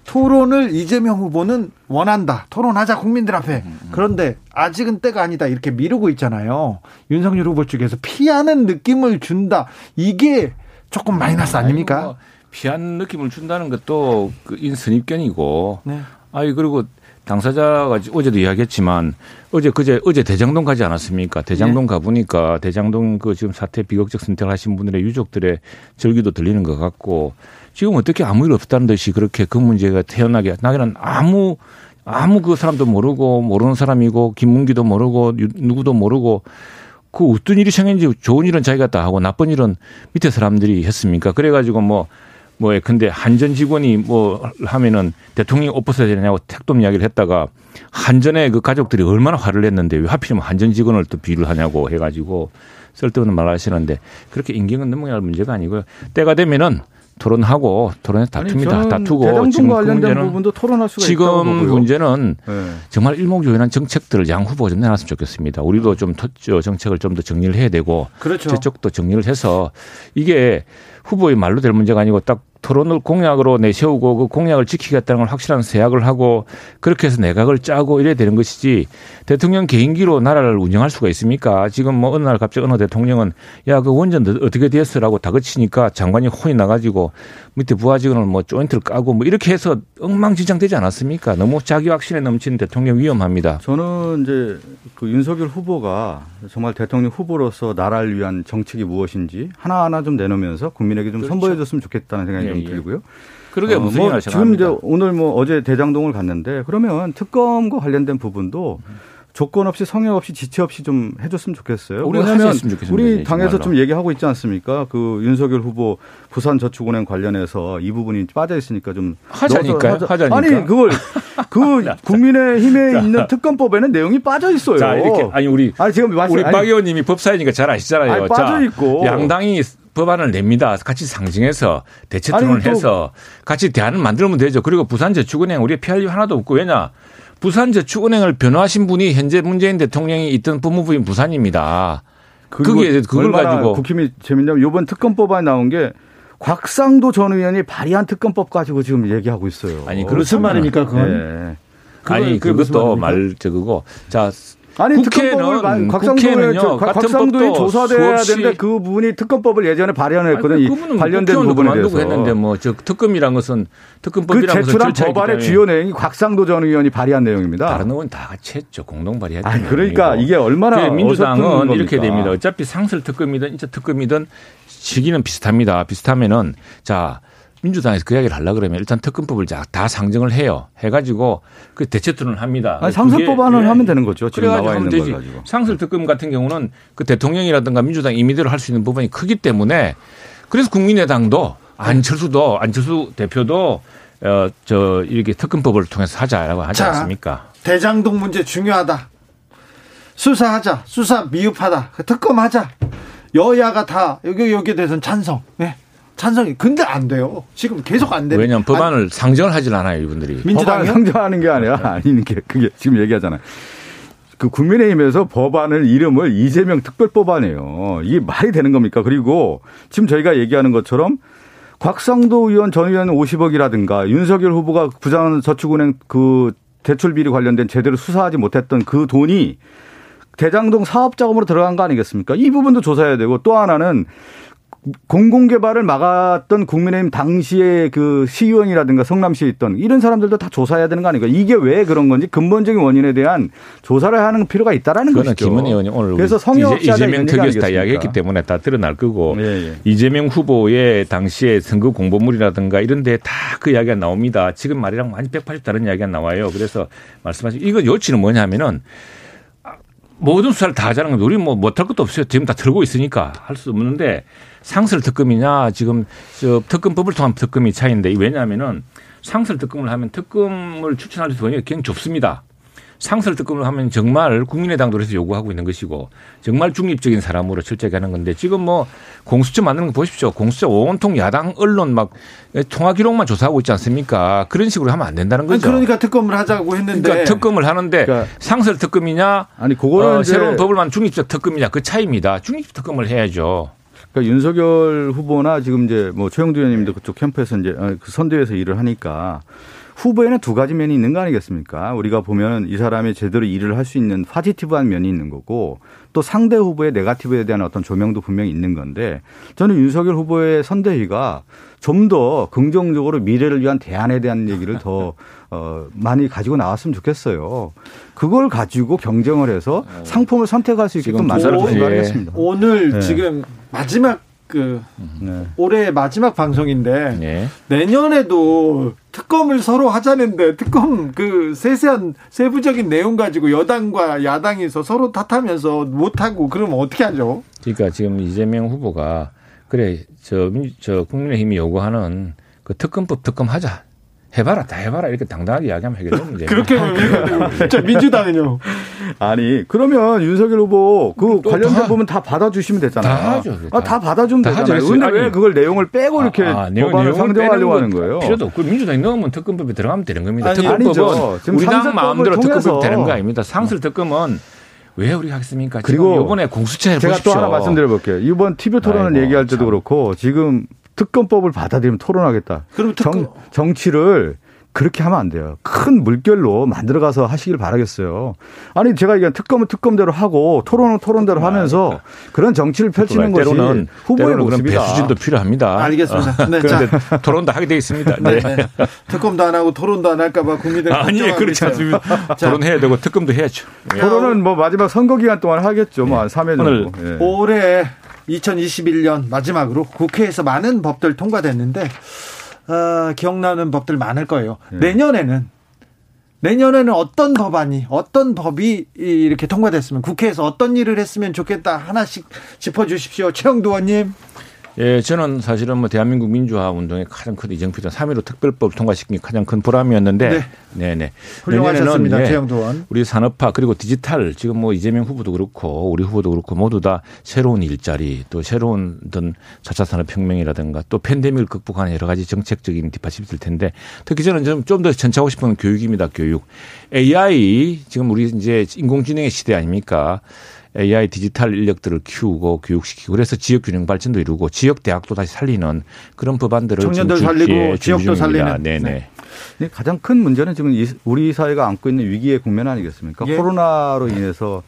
토론을 이재명 후보는 원한다. 토론하자 국민들 앞에. 그런데 아직은 때가 아니다. 이렇게 미루고 있잖아요. 윤석열 후보 측에서 피하는 느낌을 준다. 이게 조금 마이너스 아닙니까? 뭐 피하는 느낌을 준다는 것도 선입견이고 네. 아니 그리고 당사자가 어제도 이야기했지만 어제 대장동 가지 않았습니까? 대장동 가보니까 대장동 그 지금 사태 비극적 선택을 하신 분들의 유족들의 절규도 들리는 것 같고 지금 어떻게 아무 일 없다는 듯이 그렇게 그 문제가 태어나게 나는 아무 그 사람도 모르고 모르는 사람이고 김문기도 모르고 누구도 모르고 그 어떤 일이 생긴지 좋은 일은 자기가 다 하고 나쁜 일은 밑에 사람들이 했습니까? 그래가지고 근데 한전 직원이 하면은 대통령이 옷 벗어야 되냐고 택돔 이야기를 했다가 한전의 그 가족들이 얼마나 화를 냈는데 왜 하필이면 한전 직원을 또 비유를 하냐고 해가지고 쓸데없는 말을 하시는데 그렇게 인격은 넘어갈 문제가 아니고요. 때가 되면은 토론하고 토론에서 다툽니다. 다투고 지금 관련된 부분도 토론할 수가 있다고 보고요. 지금 문제는 네. 정말 일목요연한 정책들을 양 후보가 좀 내놨으면 좋겠습니다. 우리도 좀 정책을 좀 더 정리를 해야 되고 그렇죠. 저쪽도 정리를 해서 이게 후보의 말로 될 문제가 아니고 딱 토론을 공약으로 내세우고 그 공약을 지키겠다는 걸 확실한 세약을 하고 그렇게 해서 내각을 짜고 이래야 되는 것이지 대통령 개인기로 나라를 운영할 수가 있습니까? 지금 어느 날 갑자기 어느 대통령은 야, 그 원전 어떻게 됐어라고 다그치니까 장관이 혼이 나가지고 밑에 부하 직원을 조인트를 까고 이렇게 해서 엉망진창되지 않았습니까? 너무 자기 확신에 넘치는 대통령 위험합니다. 저는 이제 그 윤석열 후보가 정말 대통령 후보로서 나라를 위한 정책이 무엇인지 하나하나 좀 내놓으면서 국민에게 좀 그렇죠. 선보여줬으면 좋겠다는 생각이 네. 들고요. 그러게 무슨 일을 하시나 지금 합니다. 오늘 어제 대장동을 갔는데 그러면 특검과 관련된 부분도 조건 없이 성역 없이 지체 없이 좀 해줬으면 좋겠어요. 왜냐하면 우리 당에서 좀 얘기하고 있지 않습니까? 그 윤석열 후보 부산저축은행 관련해서 이 부분이 빠져 있으니까 좀 하자니까요. 아니 그걸 국민의힘에 있는 특검법에는 내용이 빠져 있어요. 자 이렇게 아니 지금 우리 박 의원님이 법사위니까 잘 아시잖아요. 아니, 빠져 있고 양당이 법안을 냅니다. 같이 상징해서 대체 토론을 해서 같이 대안을 만들면 되죠. 그리고 부산저축은행 우리 피할 이유 하나도 없고 왜냐? 부산저축은행을 변호하신 분이 현재 문재인 대통령이 있던 법무부인 부산입니다. 그게 그걸 가지고 국힘이 재밌냐면 이번 특검법안에 나온 게 곽상도 전 의원이 발의한 특검법 가지고 지금 얘기하고 있어요. 아니 무슨 말이니까 그건. 네. 아니 그것도 말 저거고. 자. 아니 특검법을 곽상도의 조사돼야 되는데 그 분이 특검법을 예전에 발의했거든요. 그 관련된 부분에 대해서 했는데 뭐 즉 특검이란 것은 특검법이란 것은 그 제출한 법안의 주요 내용이 곽상도 전 의원이 발의한 내용이입니다. 다른 의원 다 같이 했죠. 공동 발의했죠. 그러니까 내용이고. 이게 얼마나 민주당은 이렇게 됩니다. 어차피 상설 특검이든 인적 특검이든 시기는 비슷합니다. 비슷하면은 자. 민주당에서 그 이야기를 하려고 그러면 일단 특검법을 다 상정을 해요. 해가지고 그 대체토론을 합니다. 상설법안을 예. 하면 되는 거죠. 지금 나와 있는 걸 가지고. 상설특검 같은 경우는 그 대통령이라든가 민주당 임의대로 할 수 있는 부분이 크기 때문에 그래서 국민의당도 안철수 대표도 이렇게 특검법을 통해서 하자라고 하지 자, 않습니까? 대장동 문제 중요하다. 수사하자. 수사 미흡하다. 특검하자. 여야가 다 여기에 대해서는 찬성. 네. 찬성이 근데 안 돼요. 지금 계속 안 돼요. 왜냐하면 법안을 상정을 하질 않아요, 이분들이. 민주당이 상정하는 게 아니라 아닌 게 그게 지금 얘기하잖아요. 그 국민의힘에서 법안을 이름을 이재명 특별법안이에요. 이게 말이 되는 겁니까? 그리고 지금 저희가 얘기하는 것처럼 곽상도 의원 전 의원 50억이라든가 윤석열 후보가 부산저축은행 그 대출 비리 관련된 제대로 수사하지 못했던 그 돈이 대장동 사업자금으로 들어간 거 아니겠습니까? 이 부분도 조사해야 되고 또 하나는 공공개발을 막았던 국민의힘 당시에 그 시의원이라든가 성남시에 있던 이런 사람들도 다 조사해야 되는 거 아닌가. 이게 왜 그런 건지 근본적인 원인에 대한 조사를 하는 필요가 있다라는 것이죠. 김은혜 의원이 오늘 그래서 이재명 특위에서 다 이야기했기 때문에 다 드러날 거고 예. 이재명 후보의 당시에 선거 공보물이라든가 이런 데에 다 그 이야기가 나옵니다. 지금 말이랑 많이 180 다른 이야기가 나와요. 그래서 말씀하신 이거 요치는 뭐냐 하면은 모든 수사를 다 하자는 건데 우리 뭐 못할 것도 없어요. 지금 다 들고 있으니까 할 수 없는데 상설 특검이냐 지금 저 특검법을 통한 특검이 차이인데 왜냐하면은 상설 특검을 하면 특검을 추천할 수 있는 경우가 좁습니다. 상설 특검을 하면 정말 국민의당도 그래서 요구하고 있는 것이고 정말 중립적인 사람으로 철저하게 하는 건데 지금 뭐 공수처 만드는 거 보십시오. 공수처 온통 야당 언론 막 통화 기록만 조사하고 있지 않습니까? 그런 식으로 하면 안 된다는 거죠. 그러니까 특검을 하자고 했는데. 그러니까 특검을 하는데 그러니까 상설 특검이냐 아니 그거는 새로운 법을 만든 중립적 특검이냐 그 차이입니다. 중립적 특검을 해야죠. 그러니까 윤석열 후보나 지금 이제 뭐 최영두 의원님도 그쪽 캠프에서 이제 그 선대위에서 일을 하니까. 후보에는 두 가지 면이 있는 거 아니겠습니까? 우리가 보면 이 사람이 제대로 일을 할 수 있는 파지티브한 면이 있는 거고 또 상대 후보의 네가티브에 대한 어떤 조명도 분명히 있는 건데 저는 윤석열 후보의 선대위가 좀 더 긍정적으로 미래를 위한 대안에 대한 얘기를 더 많이 가지고 나왔으면 좋겠어요. 그걸 가지고 경쟁을 해서 상품을 선택할 수 있게끔 만들어주는 거 아니겠습니까? 오늘 네. 지금 마지막 올해 마지막 방송인데 네. 내년에도 특검을 서로 하자는데 특검 그 세세한 세부적인 내용 가지고 여당과 야당에서 서로 탓하면서 못하고 그러면 어떻게 하죠? 그러니까 지금 이재명 후보가 그래 저 국민의힘이 요구하는 그 특검법 특검하자. 해봐라, 다 해봐라. 이렇게 당당하게 이야기하면 해결될 문제예요. 그렇게 하면 저 민주당은요. 아니, 그러면 윤석열 후보 그 관련된 부분 다 받아주시면 되잖아요. 다 하죠. 다 받아주면 되잖아요. 그런데 왜 그걸 내용을 빼고 이렇게 법안을 상정하려고 하는 거예요? 필요도 없고 민주당이 넣으면 특검법에 들어가면 되는 겁니다. 아니, 특검법은 우리 당 마음대로 특검법이 되는 거 아닙니다. 상설 특검은 왜 우리가 하겠습니까? 그리고 이번에 공수처 해보십시오. 제가 또 하나 말씀드려볼게요. 이번 TV 토론을 얘기할 때도 그렇고 지금 특검법을 받아들이면 토론하겠다. 그럼 정치를 그렇게 하면 안 돼요. 큰 물결로 만들어가서 하시길 바라겠어요. 아니 제가 얘기한 특검은 특검대로 하고 토론은 토론대로 하면서 그러니까. 그런 정치를 펼치는 것이 후보의 모습이다. 배수진도 필요합니다. 알겠습니다. 네. 그런데 토론도 하게 되어 있습니다. 네. 네. 특검도 안 하고 토론도 안 할까 봐 국민들 아니에요. 그렇지 않습니다. 토론해야 되고 특검도 해야죠. 토론은 뭐 마지막 선거 기간 동안 하겠죠. 네. 뭐 한 3회 정도. 네. 올해 2021년 마지막으로 국회에서 많은 법들 통과됐는데 기억나는 법들 많을 거예요. 네. 내년에는 어떤 법안이 어떤 법이 이렇게 통과됐으면 국회에서 어떤 일을 했으면 좋겠다 하나씩 짚어주십시오. 최영두 의원님. 예, 저는 사실은 뭐 대한민국 민주화 운동의 가장 큰 이정표죠. 3.15 특별법 통과시킨 게 가장 큰 보람이었는데, 네. 훌륭하셨습니다, 최영두 의원. 우리 산업화 그리고 디지털 지금 뭐 이재명 후보도 그렇고 우리 후보도 그렇고 모두 다 새로운 일자리 또 새로운 어떤 4차 산업혁명이라든가 또 팬데믹을 극복하는 여러 가지 정책적인 뒷받침이 될 텐데 특히 저는 좀 더 전차하고 싶은 교육입니다. AI 지금 우리 이제 인공지능의 시대 아닙니까? AI 디지털 인력들을 키우고 교육시키고 그래서 지역 균형 발전도 이루고 지역 대학도 다시 살리는 그런 법안들을 청년들 살리고 지역도 살리는. 네네. 네. 가장 큰 문제는 지금 우리 사회가 안고 있는 위기의 국면 아니겠습니까? 예. 코로나로 인해서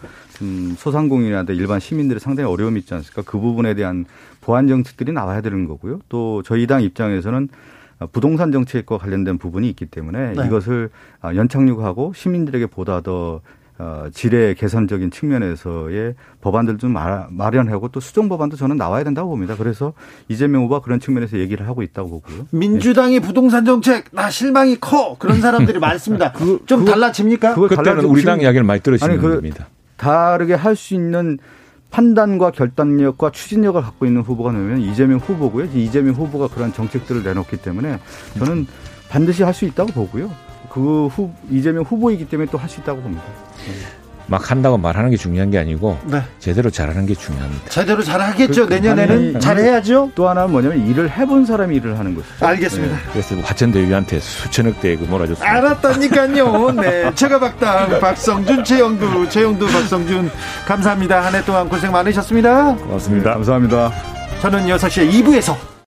소상공인이나 일반 시민들이 상당히 어려움이 있지 않습니까? 그 부분에 대한 보완 정책들이 나와야 되는 거고요. 또 저희 당 입장에서는 부동산 정책과 관련된 부분이 있기 때문에 네. 이것을 연착륙하고 시민들에게 보다 더 질의 개선적인 측면에서의 법안들도 좀 마련하고 또 수정 법안도 저는 나와야 된다고 봅니다. 그래서 이재명 후보가 그런 측면에서 얘기를 하고 있다고 보고요. 민주당이 네. 부동산 정책 나 실망이 커 그런 사람들이 많습니다. 좀 달라집니까? 그때는 우리 당 이야기를 많이 들으시는 겁니다. 다르게 할 수 있는 판단과 결단력과 추진력을 갖고 있는 후보가 되면 이재명 후보고요. 이재명 후보가 그런 정책들을 내놓기 때문에 저는 반드시 할 수 있다고 보고요. 이재명 후보이기 때문에 또 할 수 있다고 봅니다. 막 한다고 말하는 게 중요한 게 아니고 네. 제대로 잘하는 게 중요합니다. 제대로 잘하겠죠. 내년에는 잘해야죠. 또 하나는 뭐냐면 일을 해본 사람이 일을 하는 것이죠. 알겠습니다. 네. 그래서 화천대유한테 수천억 대에 몰아줬습니다. 알았다니까요. 네, 최가박당 박성준, 최영두, 박성준 감사합니다. 한 해 동안 고생 많으셨습니다. 고맙습니다. 네, 감사합니다. 저는 6시에 2부에서